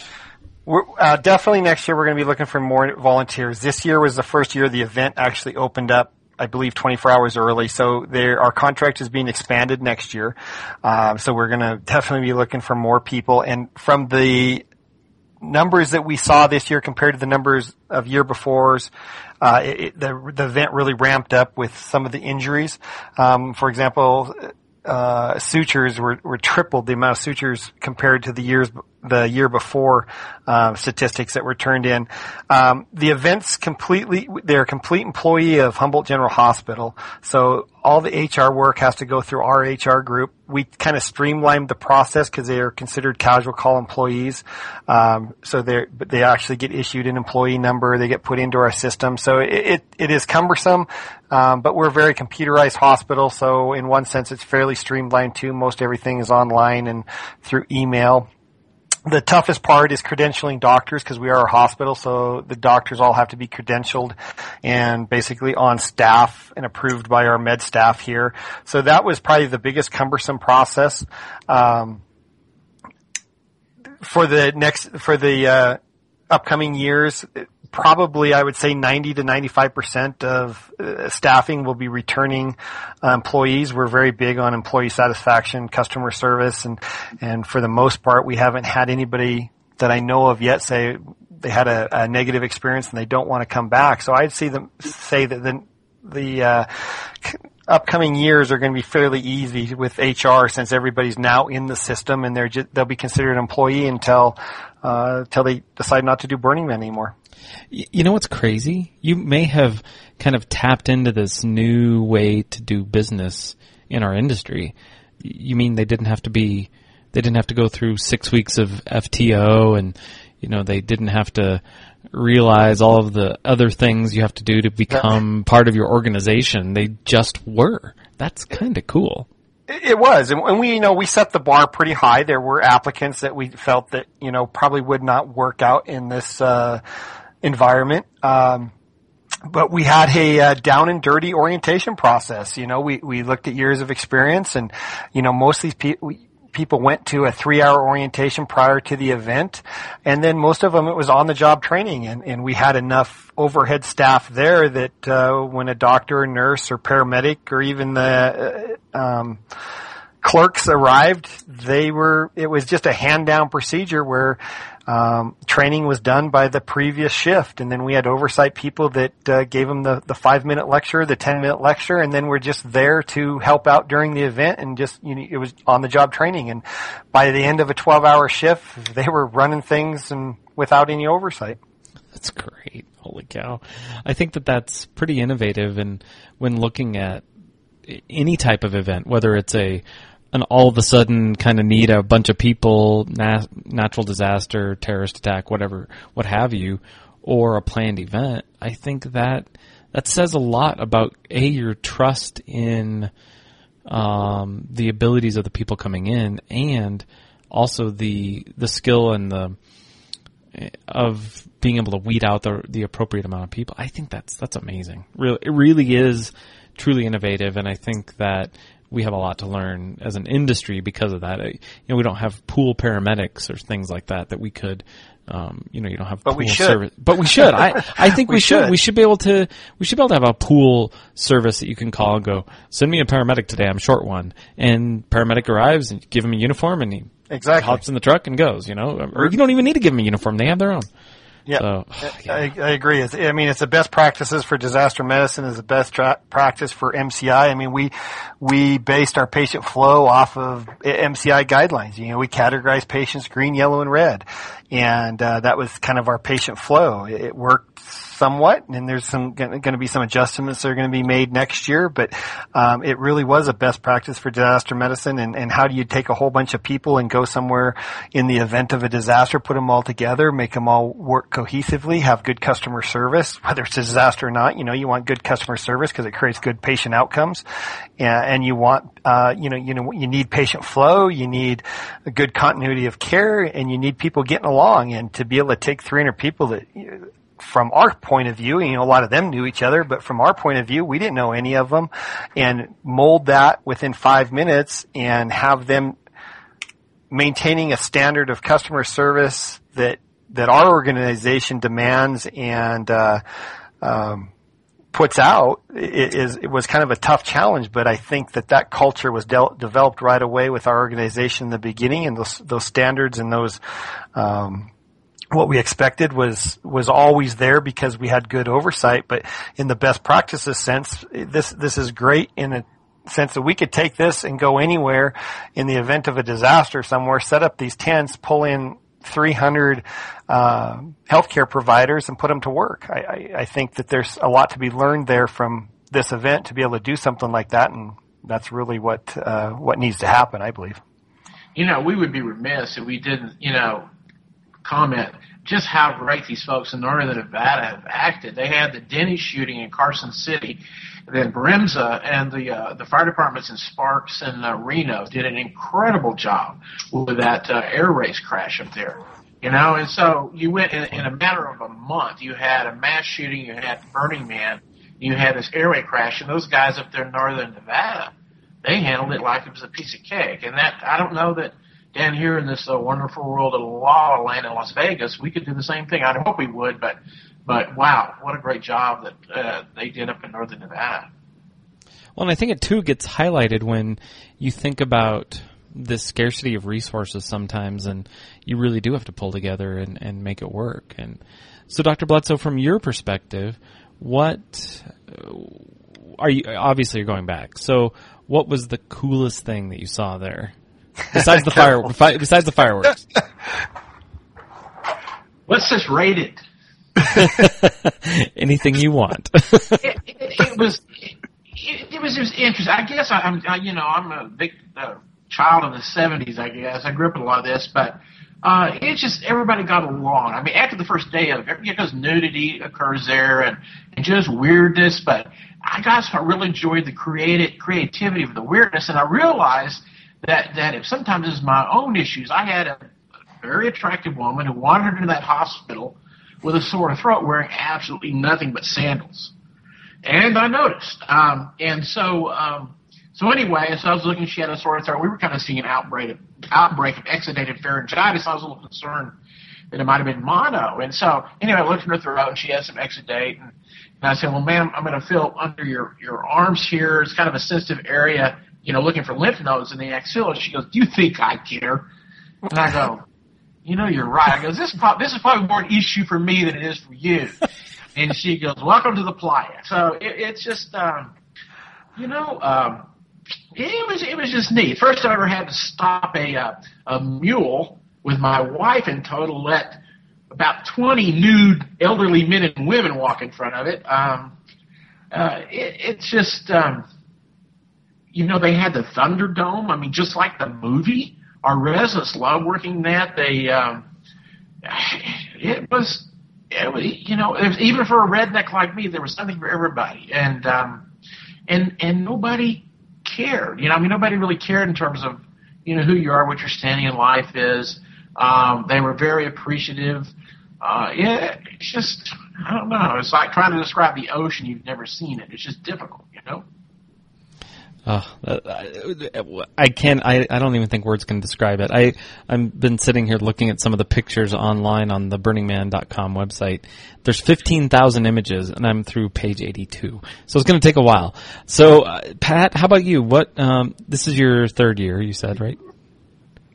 We're, definitely next year we're going to be looking for more volunteers. This year was the first year the event actually opened up, I believe, 24 hours early. So our contract is being expanded next year. So we're going to definitely be looking for more people. And from the numbers that we saw this year compared to the numbers of year before's, the event really ramped up with some of the injuries. For example, sutures were tripled, the amount of sutures compared to the year before statistics that were turned in. The event's they're a complete employee of Humboldt General Hospital, so all the HR work has to go through our HR group. We kind of streamlined the process because they are considered casual call employees, so they actually get issued an employee number. They get put into our system, so it is cumbersome, but we're a very computerized hospital, so in one sense it's fairly streamlined too. Most everything is online and through email. The toughest part is credentialing doctors because we are a hospital, so the doctors all have to be credentialed and basically on staff and approved by our med staff here. So that was probably the biggest cumbersome process. For the upcoming years, probably I would say 90 to 95% of staffing will be returning employees. We're very big on employee satisfaction, customer service, and for the most part, we haven't had anybody that I know of yet say they had a negative experience and they don't want to come back. So I'd say that the upcoming years are going to be fairly easy with HR since everybody's now in the system and they'll be considered an employee until they decide not to do Burning Man anymore. You know what's crazy? You may have kind of tapped into this new way to do business in our industry. You mean they didn't have to go through 6 weeks of FTO, and they didn't have to realize all of the other things you have to do to become part of your organization. They just were. That's kind of cool. It was, and we set the bar pretty high. There were applicants that we felt that probably would not work out in this environment. But we had a down and dirty orientation process. We looked at years of experience, and most of these people went to a 3-hour orientation prior to the event, and then most of them it was on-the-job training, and we had enough overhead staff there that when a doctor, or nurse, or paramedic, or even the clerks arrived, it was just a hand-down procedure where training was done by the previous shift, and then we had oversight people that gave them the 5-minute lecture, the 10-minute lecture, and then we're just there to help out during the event, and just it was on-the-job training. And by the end of a 12-hour shift, they were running things and without any oversight. That's great. Holy cow. I think that's pretty innovative, and when looking at any type of event, whether it's an all of a sudden kind of need a bunch of people, natural disaster, terrorist attack, whatever, what have you, or a planned event, I think that says a lot about, A, your trust in the abilities of the people coming in, and also the skill and of being able to weed out the appropriate amount of people. I think that's amazing. Really, it really is truly innovative, and I think that we have a lot to learn as an industry because of that. We don't have pool paramedics or things like that we could, you don't have, but pool service, but we should. I think we should. We should be able to have a pool service that you can call and go, send me a paramedic today. I'm short one. And paramedic arrives and you give him a uniform and he hops in the truck and goes, or you don't even need to give him a uniform. They have their own. Yeah, so, I agree. It's the best practices for disaster medicine is the best practice for MCI. I mean, we based our patient flow off of MCI guidelines. You know, we categorized patients green, yellow, and red, and that was kind of our patient flow. It worked somewhat, and there's going to be some adjustments that are going to be made next year, but it really was a best practice for disaster medicine. And how do you take a whole bunch of people and go somewhere in the event of a disaster, put them all together, make them all work cohesively, have good customer service, whether it's a disaster or not. You know, you want good customer service because it creates good patient outcomes, and you want, you need patient flow, you need a good continuity of care, and you need people getting along. And to be able to take 300 people that, from our point of view, you know, a lot of them knew each other, but from our point of view, we didn't know any of them, and mold that within 5 minutes and have them maintaining a standard of customer service that our organization demands and puts out. It was kind of a tough challenge, but I think that culture was developed right away with our organization in the beginning, and those standards and those what we expected was always there because we had good oversight. But in the best practices sense, this is great in a sense that we could take this and go anywhere in the event of a disaster somewhere, set up these tents, pull in 300 healthcare providers and put them to work. I think that there's a lot to be learned there from this event to be able to do something like that, and that's really what needs to happen, I believe. You know, we would be remiss if we didn't, comment just how great these folks in northern Nevada have acted. They had the Denny shooting in Carson City, then Bremza, and the fire departments in Sparks and Reno did an incredible job with that air race crash up there. You know, and so you went in a matter of a month. You had a mass shooting, you had Burning Man, you had this air raid crash, and those guys up there in northern Nevada, they handled it like it was a piece of cake. And that I don't know that. Down here in this wonderful world of La La Land in Las Vegas, we could do the same thing. I hope we would, but wow, what a great job that they did up in northern Nevada. Well, and I think it too gets highlighted when you think about the scarcity of resources sometimes, and you really do have to pull together and make it work. And so, Dr. Bledsoe, from your perspective, what are you? Obviously, you're going back. So, what was the coolest thing that you saw there? Besides the fireworks. Let's just rate it. Anything you want. It was interesting. I guess I'm a big child of the 70s. I guess I grew up with a lot of this, but it's just everybody got along. I mean, after the first day of it, because nudity occurs there and just weirdness, but I guess I really enjoyed the creativity of the weirdness, and I realized that if sometimes it's my own issues. I had a very attractive woman who wandered into that hospital with a sore throat wearing absolutely nothing but sandals. And I noticed. So I was looking, she had a sore throat. We were kind of seeing an outbreak of exudated pharyngitis. I was a little concerned that it might have been mono. And so, anyway, I looked at her throat, and she had some exudate. And I said, well, ma'am, I'm going to feel under your arms here. It's kind of a sensitive area. You know, looking for lymph nodes in the axilla. She goes, do you think I care? And I go, you're right. I go, this is probably more an issue for me than it is for you. And she goes, welcome to the playa. So it's just, it was just neat. First I ever had to stop a mule with my wife in total, let about 20 nude elderly men and women walk in front of it. They had the Thunderdome. I mean, just like the movie, our residents loved working that. They, it was, even for a redneck like me, there was something for everybody, and nobody cared. You know, I mean, nobody really cared in terms of who you are, what your standing in life is. They were very appreciative. It's just, I don't know. It's like trying to describe the ocean you've never seen it. It's just difficult, I don't even think words can describe it. I've been sitting here looking at some of the pictures online on the BurningMan.com website. There's 15,000 images, and I'm through page 82. So it's going to take a while. So, Pat, how about you? What? This is your third year, you said, right?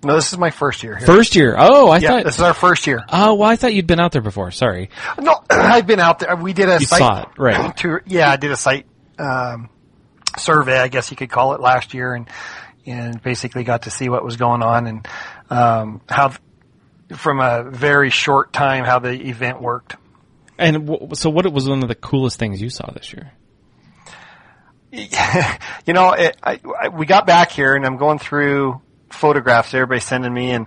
No, this is my first year here. First year? Oh, I thought... this is our first year. Oh, well, I thought you'd been out there before. Sorry. No, I've been out there. We did a site... You saw it, right. Tour. Yeah, I did a site survey, I guess you could call it, last year, and basically got to see what was going on and how, from a very short time, how the event worked. And so what was one of the coolest things you saw this year? You know, we got back here, and I'm going through photographs everybody's sending me, and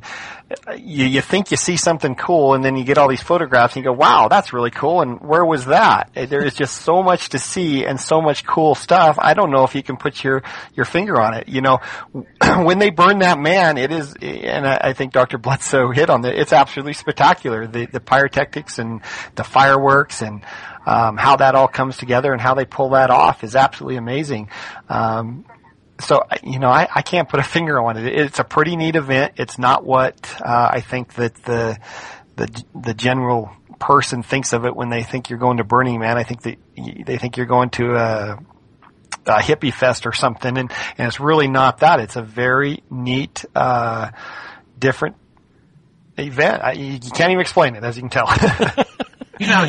you think you see something cool, and then you get all these photographs, and you go, wow, that's really cool, and where was that? There is just so much to see and so much cool stuff. I don't know if you can put your finger on it. You know, when they burn that man, it is, and I think Dr. Bledsoe hit on it, it's absolutely spectacular, the pyrotechnics and the fireworks and how that all comes together and how they pull that off is absolutely amazing. So, you know, I can't put a finger on it. It's a pretty neat event. It's not what I think that the general person thinks of it when they think you're going to Burning Man. I think that they think you're going to a hippie fest or something, and it's really not that. It's a very neat, different event. You can't even explain it, as you can tell. You know,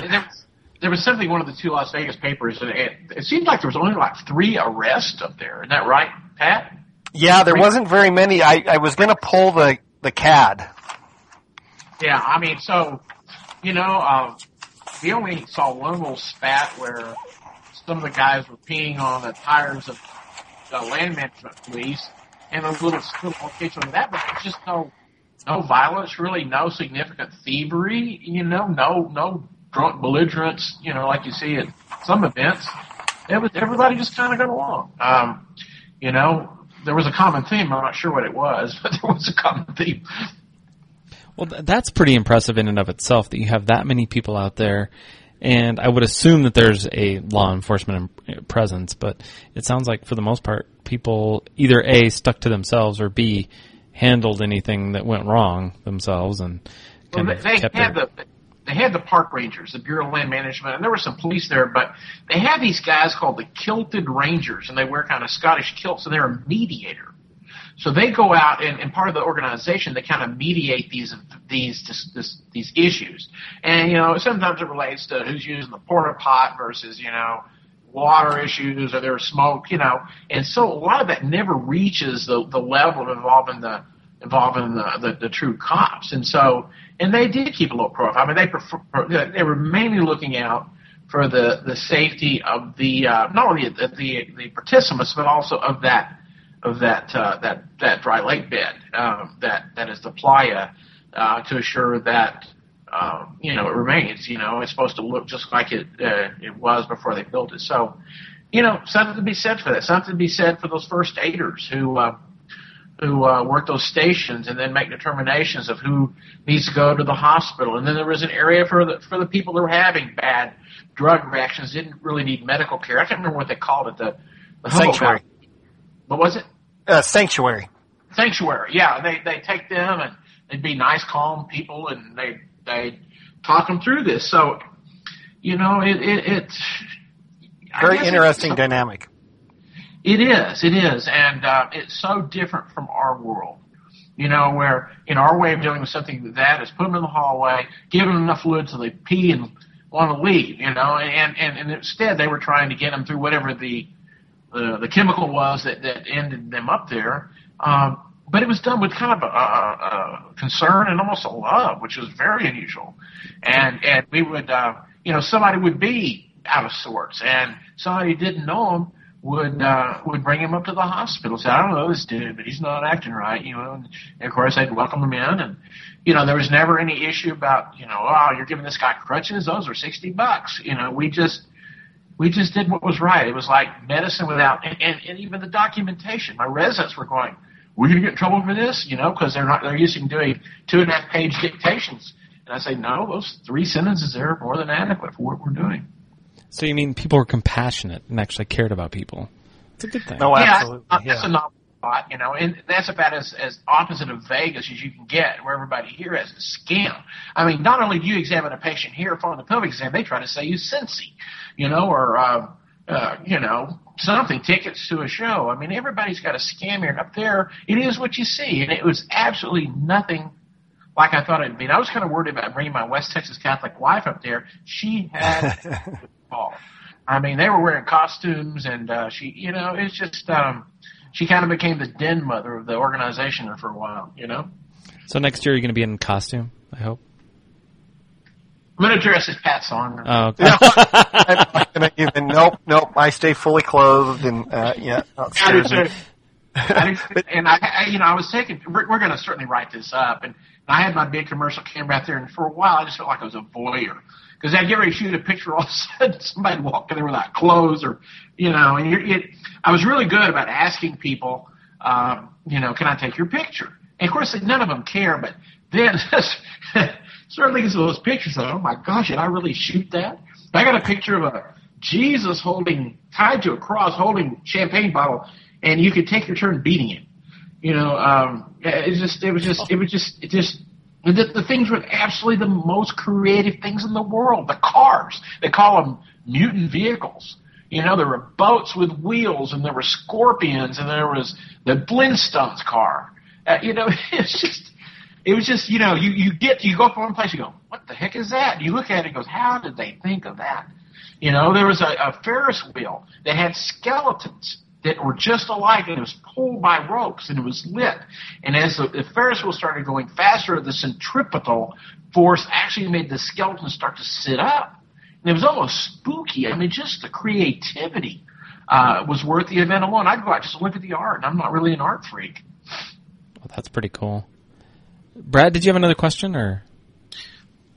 there was something, one of the two Las Vegas papers, and it seemed like there was only like 3 arrests up there. Isn't that right, Pat? Yeah, there wasn't very many. I was going to pull the CAD. Yeah, I mean, so, you know, we only saw one little spat where some of the guys were peeing on the tires of the land management police, and a little kitchen like that, but there's just no violence, really, no significant thievery, you know, no drunk belligerents, you know, like you see at some events. Everybody just kind of got along. You know, there was a common theme. I'm not sure what it was, but there was a common theme. Well, that's pretty impressive in and of itself that you have that many people out there. And I would assume that there's a law enforcement presence, but it sounds like for the most part, people either A, stuck to themselves, or B, handled anything that went wrong themselves and They had the park rangers, the Bureau of Land Management, and there were some police there, but they had these guys called the Kilted Rangers, and they wear kind of Scottish kilts, and they're a mediator. So they go out, and part of the organization, they kind of mediate these issues. And, you know, sometimes it relates to who's using the porta pot versus, you know, water issues or there's smoke, you know. And so a lot of that never reaches the level involving the true cops. And so, and they did keep a low profile. I mean, they were mainly looking out for the safety of the, not only the participants, but also of that dry lake bed, that is the playa, to assure that, you know, it remains, you know, it's supposed to look just like it was before they built it. So, you know, something to be said for that, something to be said for those first aiders who work those stations and then make determinations of who needs to go to the hospital. And then there was an area for the people that were having bad drug reactions, didn't really need medical care. I can't remember what they called it. The sanctuary. What was it? Sanctuary. Sanctuary, yeah. They take them, and they'd be nice, calm people, and they talk them through this. So, you know, it's very interesting dynamic. It is, and it's so different from our world, you know, where in our way of dealing with something like that is put them in the hallway, give them enough fluid so they pee and want to leave, you know, and instead they were trying to get them through whatever the chemical was that ended them up there, but it was done with kind of a concern and almost a love, which was very unusual, and we would, you know, somebody would be out of sorts, and somebody didn't know him, would bring him up to the hospital, say, I don't know this dude, but he's not acting right, you know, and of course they'd welcome him in, and, you know, there was never any issue about, you know, oh, you're giving this guy crutches, those are $60, you know, we just did what was right. It was like medicine without, and even the documentation, my residents were going, we're going to get in trouble for this, you know, because they're used to doing 2.5-page dictations, and I say, no, those 3 sentences there are more than adequate for what we're doing. So you mean people were compassionate and actually cared about people? It's a good thing. No, absolutely. Yeah. That's a novel thought, you know, and that's about as opposite of Vegas as you can get, where everybody here has a scam. I mean, not only do you examine a patient here for the pelvic exam, they try to say you Cincy, you know, or you know, something, tickets to a show. I mean, everybody's got a scam here, and up there, it is what you see. And it was absolutely nothing like I thought it would be. And I was kind of worried about bringing my West Texas Catholic wife up there. She had all. I mean, they were wearing costumes, and she, you know, it's just she kind of became the den mother of the organization for a while, you know. So next year you're going to be in costume, I hope. I'm going to dress as Pat Songer. Oh, okay. Nope. I stay fully clothed and I was taking. We're going to certainly write this up, and I had my big commercial camera out there, and for a while I just felt like I was a voyeur because I'd get ready to shoot a picture, all of a sudden somebody walked in there without clothes, or you know, and I was really good about asking people, you know, can I take your picture? And of course, none of them care, but then. Certainly, because of those pictures, oh my gosh, did I really shoot that? I got a picture of a Jesus tied to a cross, holding champagne bottle, and you could take your turn beating him. You know, the things were absolutely the most creative things in the world. The cars, they call them mutant vehicles. You know, there were boats with wheels, and there were scorpions, and there was the Flintstones car. You know, it's just. It was just, you know, you go up to one place, you go, what the heck is that? You look at it and goes, how did they think of that? You know, there was a Ferris wheel that had skeletons that were just alike, and it was pulled by ropes, and it was lit. And as the Ferris wheel started going faster, the centripetal force actually made the skeletons start to sit up. And it was almost spooky. I mean, just the creativity was worth the event alone. I'd go out just to look at the art, and I'm not really an art freak. Well, that's pretty cool. Brad, did you have another question, or?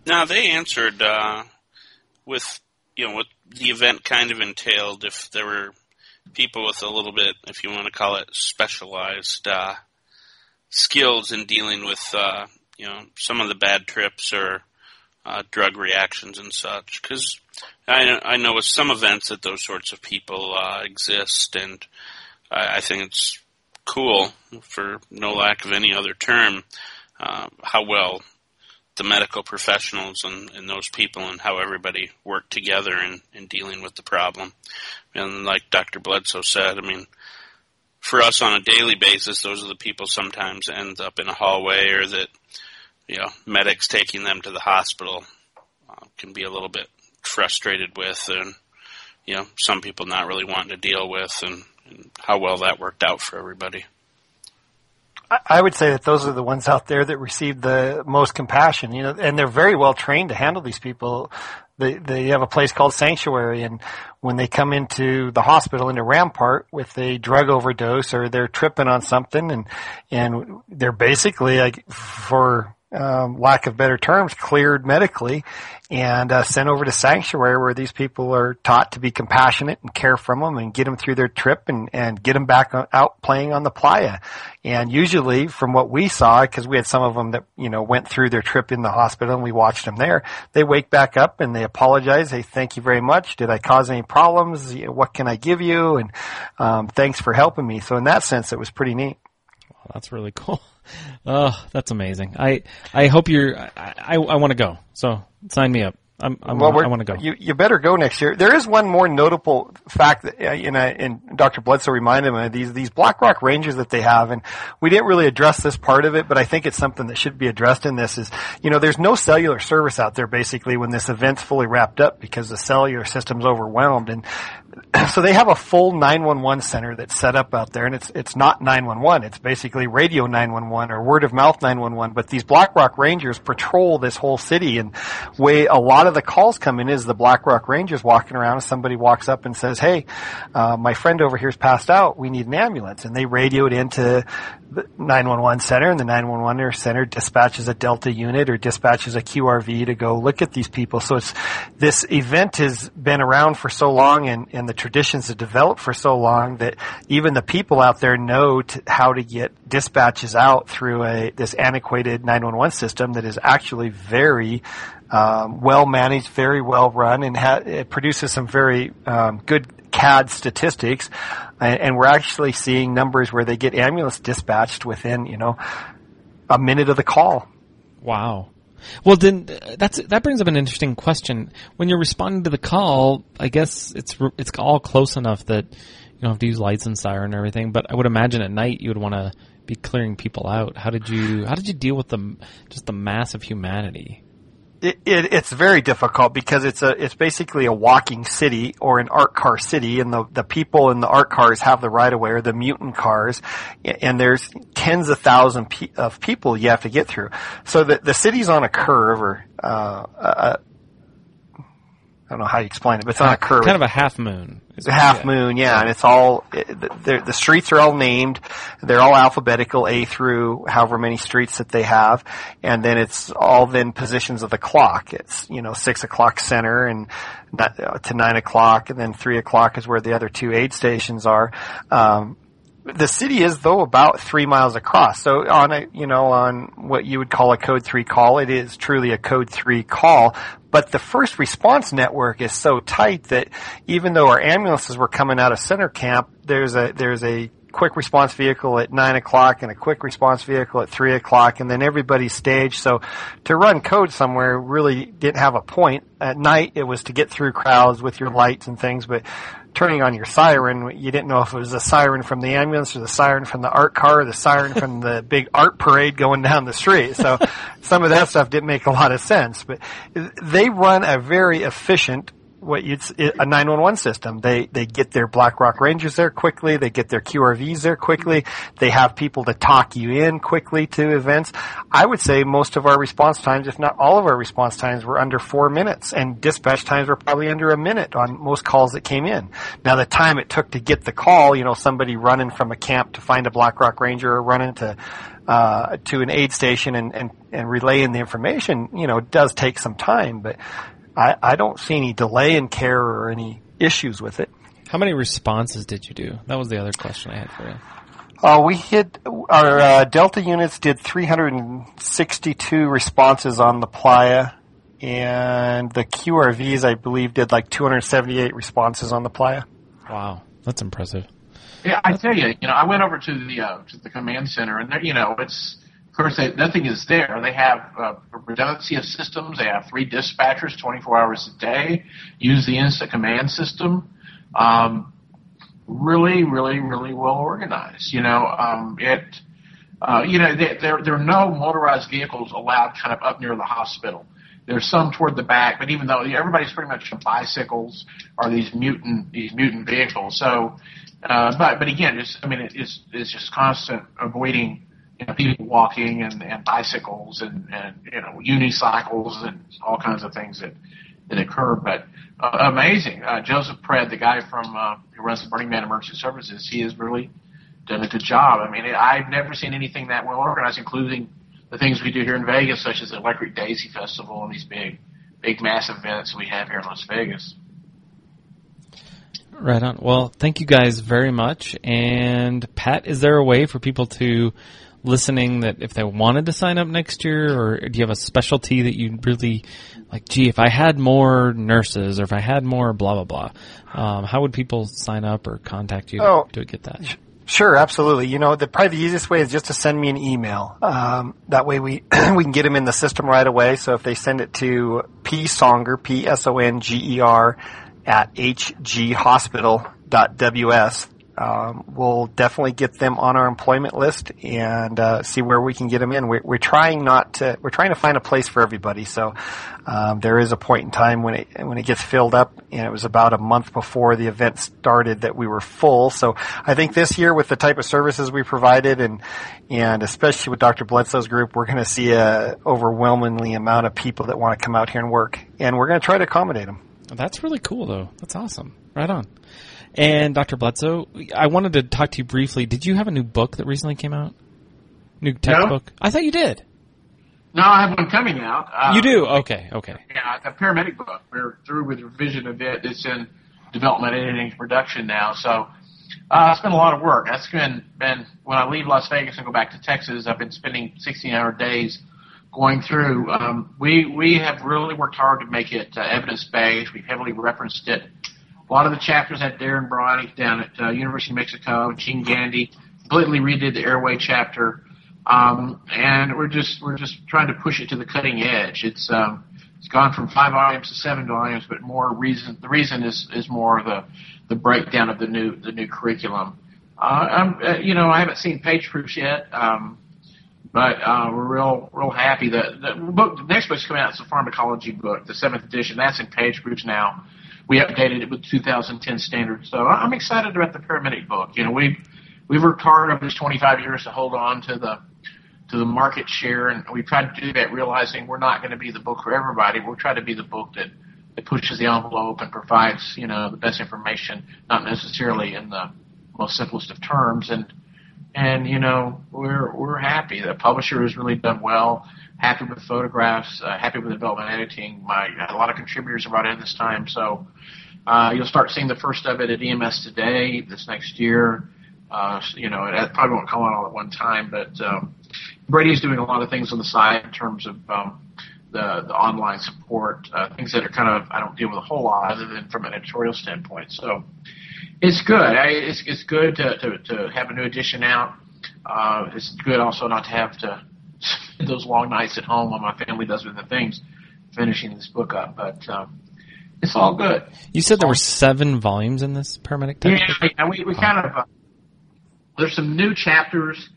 No, they answered with, you know, what the event kind of entailed. If there were people with a little bit, if you want to call it, specialized skills in dealing with, you know, some of the bad trips or drug reactions and such, because I know with some events that those sorts of people exist, and I think it's cool for no lack of any other term. How well the medical professionals and those people and how everybody work together in dealing with the problem. And like Dr. Bledsoe said, I mean, for us on a daily basis, those are the people sometimes end up in a hallway or that, you know, medics taking them to the hospital can be a little bit frustrated with and, you know, some people not really wanting to deal with and how well that worked out for everybody. I would say that those are the ones out there that receive the most compassion, you know, and they're very well trained to handle these people. They have a place called Sanctuary, and when they come into the hospital into Rampart with a drug overdose or they're tripping on something, and they're basically, like, for lack of better terms, cleared medically and sent over to Sanctuary, where these people are taught to be compassionate and care for them and get them through their trip and get them back out playing on the playa. And usually from what we saw, because we had some of them that, you know, went through their trip in the hospital and we watched them there, they wake back up and they apologize. They thank you very much. Did I cause any problems? What can I give you? And thanks for helping me. So in that sense, it was pretty neat. Well, that's really cool. Oh, that's amazing. I hope you're – I want to go, so sign me up. I want to go. You better go next year. There is one more notable fact that, and Dr. Bledsoe reminded me of these Black Rock Rangers that they have, and we didn't really address this part of it, but I think it's something that should be addressed in this is, you know, there's no cellular service out there basically when this event's fully wrapped up because the cellular system's overwhelmed. And so they have a full 911 center that's set up out there, and it's not 911. It's basically radio 911 or word of mouth 911, but these Black Rock Rangers patrol this whole city, and a lot of the calls come in is the Black Rock Rangers walking around, and somebody walks up and says, hey, my friend over here's passed out. We need an ambulance. And they radioed into the 911 center, and the 911 center dispatches a Delta unit or dispatches a QRV to go look at these people. So this event has been around for so long, and the traditions have developed for so long that even the people out there know how to get dispatches out through this antiquated 911 system that is actually very well managed, very well run, and it produces some very good CAD statistics, and we're actually seeing numbers where they get ambulance dispatched within, you know, a minute of the call. Wow. Well, then that brings up an interesting question. When you're responding to the call, I guess it's all close enough that you don't have to use lights and siren and everything, but I would imagine at night you would want to be clearing people out. How did you deal with the mass of humanity? It's very difficult because it's basically a walking city or an art car city, and the people in the art cars have the right of way, or the mutant cars, and there's tens of thousands of people you have to get through. So the city's on a curve, or I don't know how you explain it, but it's on a curve. Kind of a half moon. It's a half moon, yeah, and it's all the streets are all named. They're all alphabetical, A through however many streets that they have, and then it's all then positions of the clock. It's 6 o'clock center and to 9 o'clock, and then 3 o'clock is where the other two aid stations are. The city is though about 3 miles across. So on what you would call a code 3 call, it is truly a code 3 call. But the first response network is so tight that even though our ambulances were coming out of center camp, there's a quick response vehicle at 9 o'clock and a quick response vehicle at 3 o'clock, and then everybody's staged. So to run code somewhere really didn't have a point. At night it was to get through crowds with your lights and things, but turning on your siren, you didn't know if it was a siren from the ambulance or the siren from the art car or the siren from the big art parade going down the street. So some of that stuff didn't make a lot of sense, but they run a very efficient a 911 system. They get their Black Rock Rangers there quickly. They get their QRVs there quickly. They have people to talk you in quickly to events. I would say most of our response times, if not all of our response times, were under 4 minutes, and dispatch times were probably under a minute on most calls that came in. Now, the time it took to get the call, somebody running from a camp to find a Black Rock Ranger or running to an aid station and relaying the information, does take some time, but I don't see any delay in care or any issues with it. How many responses did you do? That was the other question I had for you. Our Delta units did 362 responses on the Playa, and the QRVs, I believe, did 278 responses on the Playa. Wow, that's impressive. Yeah, I tell you, I went over to the command center, and there, it's. Of course, nothing is there. They have redundancy of systems. They have 3 dispatchers 24 hours a day, use the instant command system. Really, really, really well organized. There are no motorized vehicles allowed kind of up near the hospital. There's some toward the back, but even though everybody's pretty much on bicycles or these mutant vehicles. So, but again, it's just constant avoiding people walking and bicycles and unicycles and all kinds of things that occur. But amazing. Joseph Pred, the guy who runs the Burning Man Emergency Services, he has really done a good job. I've never seen anything that well organized, including the things we do here in Vegas, such as the Electric Daisy Festival and these big, massive events we have here in Las Vegas. Right on. Well, thank you guys very much. And Pat, is there a way for people to listening that if they wanted to sign up next year, or do you have a specialty that you really if I had more nurses or if I had more blah, blah, blah, how would people sign up or contact you to get that? Sure, absolutely. Probably the easiest way is just to send me an email. That way we can get them in the system right away. So if they send it to psonger, P-S-O-N-G-E-R at hghospital.ws, we'll definitely get them on our employment list and see where we can get them in. We're trying to find a place for everybody. So there is a point in time when it gets filled up, and it was about a month before the event started that we were full. So I think this year, with the type of services we provided and especially with Dr. Bledsoe's group, we're going to see an overwhelmingly amount of people that want to come out here and work, and we're going to try to accommodate them. That's really cool, though. That's awesome. Right on. And Dr. Bledsoe, I wanted to talk to you briefly. Did you have a new book that recently came out? New textbook? No. I thought you did. No, I have one coming out. You do? Okay. Yeah, a paramedic book. We're through with revision of it. It's in development, editing, production now. So it's been a lot of work. That's been when I leave Las Vegas and go back to Texas, I've been spending 16-hour days going through. We have really worked hard to make it evidence-based. We've heavily referenced it. A lot of the chapters at Darren Bronnick down at University of Mexico, Gene Gandy completely redid the airway chapter, and we're just trying to push it to the cutting edge. It's It's gone from 5 volumes to 7 volumes, but more reason. The reason is more the breakdown of the new curriculum. I haven't seen page proofs yet, but we're real happy that the next book's coming out is the pharmacology book, the 7th edition. That's in page proofs now. We updated it with 2010 standards, so I'm excited about the paramedic book. You know, we've worked hard over these 25 years to hold on to the market share, and we tried to do that realizing we're not going to be the book for everybody. We'll try to be the book that pushes the envelope and provides, the best information, not necessarily in the most simplest of terms. And we're happy. The publisher has really done well, happy with photographs, happy with development editing. A lot of contributors are brought in this time, so you'll start seeing the first of it at EMS Today this next year. I probably won't come on all at one time, but Brady's doing a lot of things on the side in terms of the online support, things that are kind of, I don't deal with a whole lot other than from an editorial standpoint. So it's good. It's good to have a new edition out. It's good also not to have to spend those long nights at home while my family does other things, finishing this book up. But it's all good. You said there were 7 volumes in this paramedic textbook? Yeah, we kind of there's some new chapters.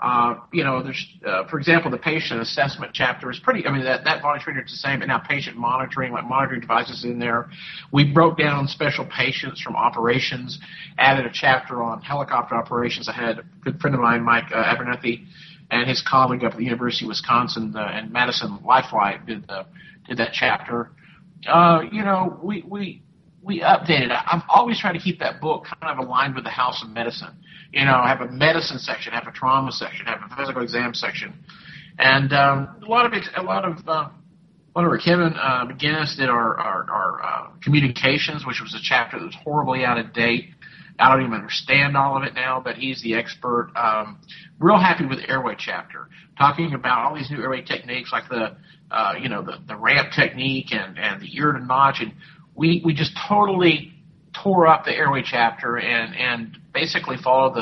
There's, for example, the patient assessment chapter is pretty, that voluntary is the same, and now patient monitoring, like monitoring devices in there. We broke down special patients from operations, added a chapter on helicopter operations. I had a good friend of mine, Mike Abernethy, and his colleague up at the University of Wisconsin and Madison Lifeline did that chapter. We updated it. I've always tried to keep that book kind of aligned with the House of Medicine. Have a medicine section, have a trauma section, have a physical exam section, and Kevin McGinnis did our communications, which was a chapter that was horribly out of date. I don't even understand all of it now, but he's the expert. Real happy with the airway chapter, talking about all these new airway techniques like the ramp technique and the ear to notch, and we just totally tore up the airway chapter and basically follow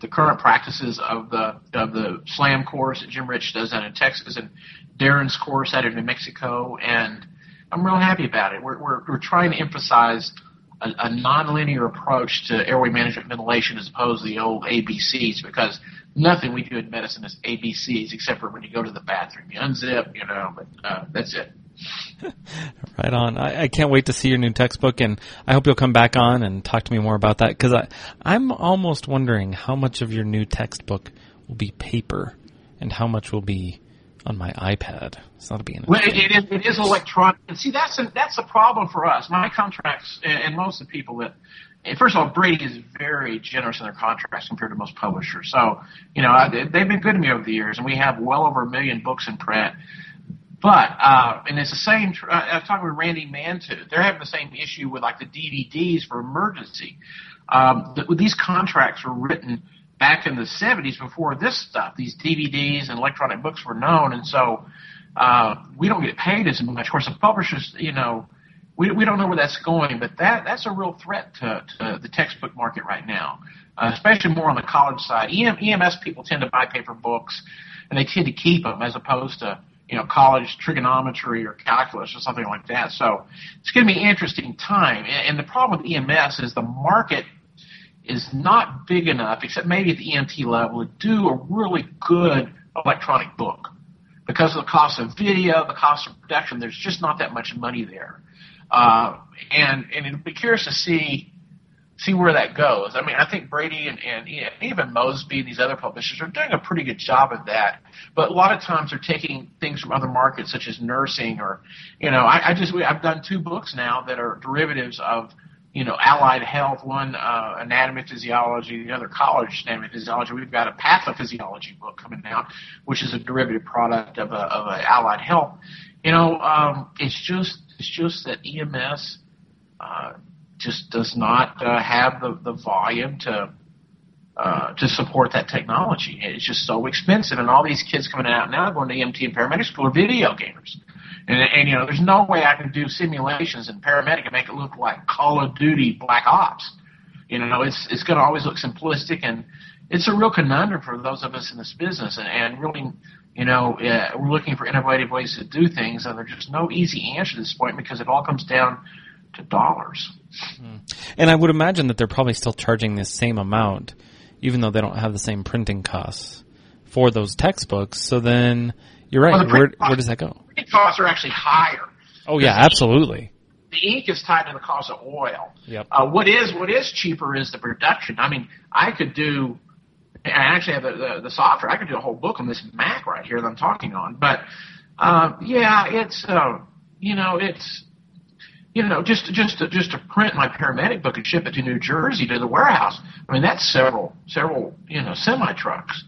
the current practices of the SLAM course that Jim Rich does out in Texas and Darren's course out in New Mexico, and I'm real happy about it. We're trying to emphasize a nonlinear approach to airway management ventilation as opposed to the old ABCs, because nothing we do in medicine is ABCs except for when you go to the bathroom. You unzip, but that's it. Right on. I can't wait to see your new textbook, and I hope you'll come back on and talk to me more about that, because I'm almost wondering how much of your new textbook will be paper and how much will be on my iPad. So that'll be interesting. Well, it is electronic. And see, that's a problem for us. My contracts, and most of the people that – first of all, Brady is very generous in their contracts compared to most publishers. So, they've been good to me over the years, and we have well over 1 million books in print. But, and it's the same, I was talking with Randy Mann too. They're having the same issue with like the DVDs for emergency. These contracts were written back in the 70s before this stuff. These DVDs and electronic books were known. And so, we don't get paid as much. Of course, the publishers, we don't know where that's going, but that's a real threat to the textbook market right now. Especially more on the college side. EMS people tend to buy paper books and they tend to keep them as opposed to, college trigonometry or calculus or something like that. So it's going to be an interesting time. And the problem with EMS is the market is not big enough, except maybe at the EMT level, to do a really good electronic book. Because of the cost of video, the cost of production, there's just not that much money there. And it'll be curious to see where that goes. I think Brady and even Mosby and these other publishers are doing a pretty good job of that. But a lot of times they're taking things from other markets such as nursing or, I've done 2 books now that are derivatives of, allied health, one anatomy physiology, the other college anatomy physiology. We've got a pathophysiology book coming out, which is a derivative product of an allied health. It's just that EMS, just does not have the volume to support that technology. It's just so expensive, and all these kids coming out now going to EMT and paramedic school are video gamers. And there's no way I can do simulations in paramedic and make it look like Call of Duty Black Ops. It's going to always look simplistic, and it's a real conundrum for those of us in this business, and really You know, we're looking for innovative ways to do things, and there's just no easy answer to this point because it all comes down to dollars. And I would imagine that they're probably still charging the same amount, even though they don't have the same printing costs for those textbooks. So then, you're right, well, where does that go? Printing costs are actually higher. Oh, yeah, absolutely. The ink is tied to the cost of oil. Yep. What is cheaper is the production. I mean, I actually have the software. I could do a whole book on this Mac right here that I'm talking on. But, just to print my paramedic book and ship it to New Jersey to the warehouse. I mean, that's several, semi trucks.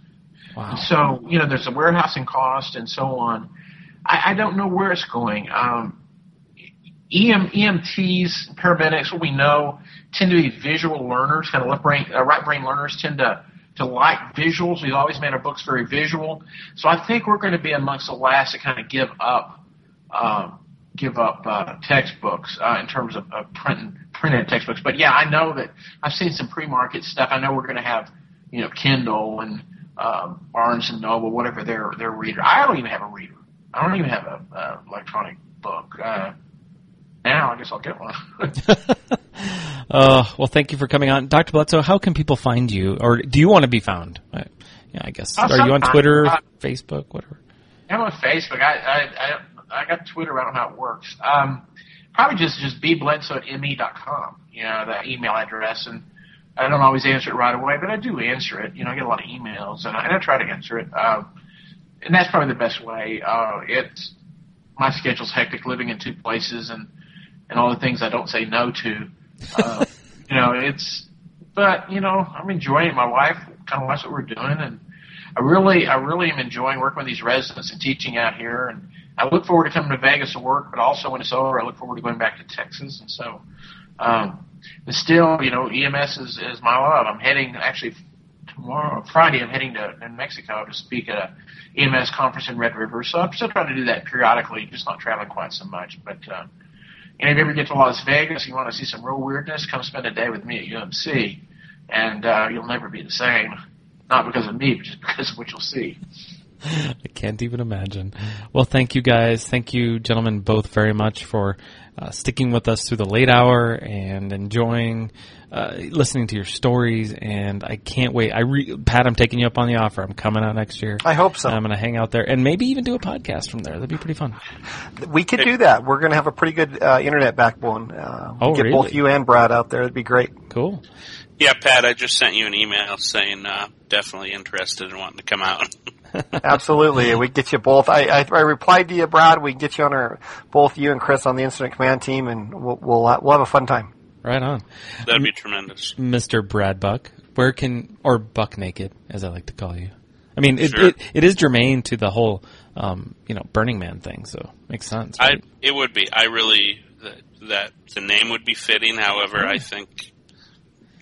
Wow. And so, there's a warehousing cost and so on. I don't know where it's going. EMTs, paramedics, what we know, tend to be visual learners, kind of right brain learners tend to like visuals. We've always made our books very visual. So I think we're going to be amongst the last to kind of give up textbooks in terms of printed textbooks. But yeah, I know that I've seen some pre-market stuff. I know we're going to have, Kindle and Barnes and Noble, whatever their reader. I don't even have a reader. I don't even have an electronic book. Now I guess I'll get one. Well, thank you for coming on. Dr. Bledsoe, how can people find you? Or do you want to be found? I guess. Are you on Twitter, Facebook, whatever? I'm on Facebook. I got Twitter. I don't know how it works. Probably just bbledsoe@me.com, that email address. And I don't always answer it right away, but I do answer it. I get a lot of emails, and I try to answer it. And that's probably the best way. My schedule's hectic, living in two places, and all the things I don't say no to. I'm enjoying it. My wife kind of likes what we're doing, and I really am enjoying working with these residents and teaching out here. And I look forward to coming to Vegas to work, but also when it's over, I look forward to going back to Texas. And so, but still, EMS is my love. I'm heading actually tomorrow, Friday. I'm heading to New Mexico to speak at a EMS conference in Red River. So I'm still trying to do that periodically, just not traveling quite so much, but. And if you ever get to Las Vegas, you want to see some real weirdness, come spend a day with me at UMC, and you'll never be the same. Not because of me, but just because of what you'll see. I can't even imagine. Well, thank you guys. Thank you, gentlemen, both very much for sticking with us through the late hour and enjoying listening to your stories. And I can't wait. Pat, I'm taking you up on the offer. I'm coming out next year. I hope so. I'm going to hang out there and maybe even do a podcast from there. That'd be pretty fun. We could do that. We're going to have a pretty good internet backbone. Get really? Both you and Brad out there. That'd be great. Cool. Yeah, Pat, I just sent you an email saying definitely interested in wanting to come out. Absolutely. We get you both. I replied to you, Brad. We can get you on both you and Chris on the Incident Command team, and we'll have a fun time. Right on. That'd be tremendous. Mr. Brad Buck, or Buck Naked, as I like to call you. I mean, sure. It is germane to the whole, Burning Man thing, so it makes sense. Right? It would be. I really, that the name would be fitting. However, I think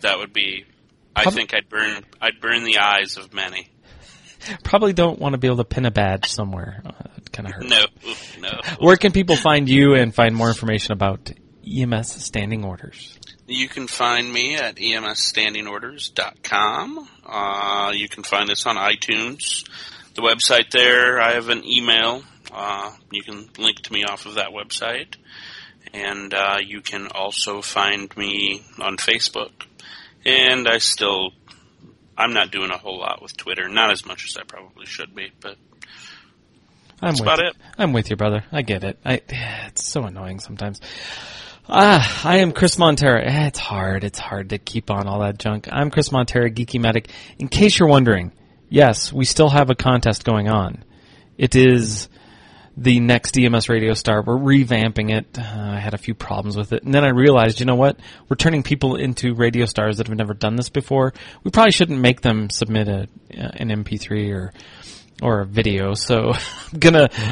that would be, I think I'd burn the eyes of many. Probably don't want to be able to pin a badge somewhere. It kind of hurts. No. Where can people find you and find more information about EMS Standing Orders? You can find me at EMSstandingorders.com. You can find us on iTunes. The website there, I have an email. You can link to me off of that website. And you can also find me on Facebook. And I'm not doing a whole lot with Twitter. Not as much as I probably should be, but that's about it. I'm with you, brother. I get it. It's so annoying sometimes. I am Chris Montero. It's hard to keep on all that junk. I'm Chris Montero, Geeky Medic. In case you're wondering, yes, we still have a contest going on. It is the next EMS Radio Star. We're revamping it. I had a few problems with it. And then I realized, you know what? We're turning people into radio stars that have never done this before. We probably shouldn't make them submit an MP3 or a video. So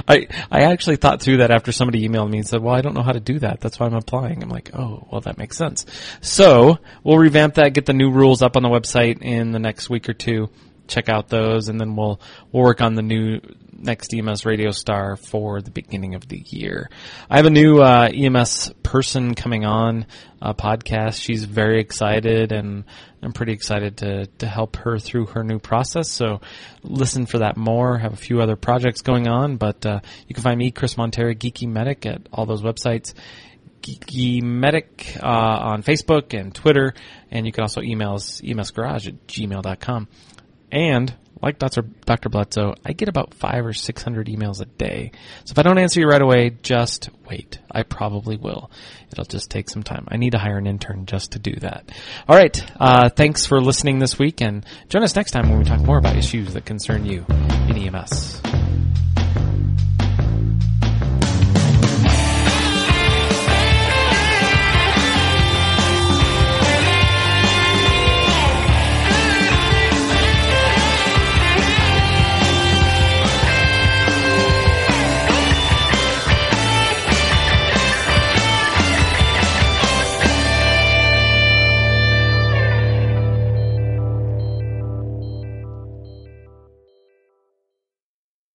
I actually thought through that after somebody emailed me and said, well, I don't know how to do that. That's why I'm applying. I'm like, oh, well, that makes sense. So we'll revamp that, get the new rules up on the website in the next week or two. check out those, and then we'll work on the next EMS Radio Star for the beginning of the year. I have a new EMS person coming on a podcast. She's very excited, and I'm pretty excited to help her through her new process. So listen for that more. Have a few other projects going on, but you can find me, Chris Montero, Geeky Medic, at all those websites. Geeky Medic on Facebook and Twitter, and you can also email us, emsgarage@gmail.com. And like Dr. Bledsoe, I get about 500 or 600 emails a day. So if I don't answer you right away, just wait. I probably will. It'll just take some time. I need to hire an intern just to do that. All right. Thanks for listening this week, and join us next time when we talk more about issues that concern you in EMS.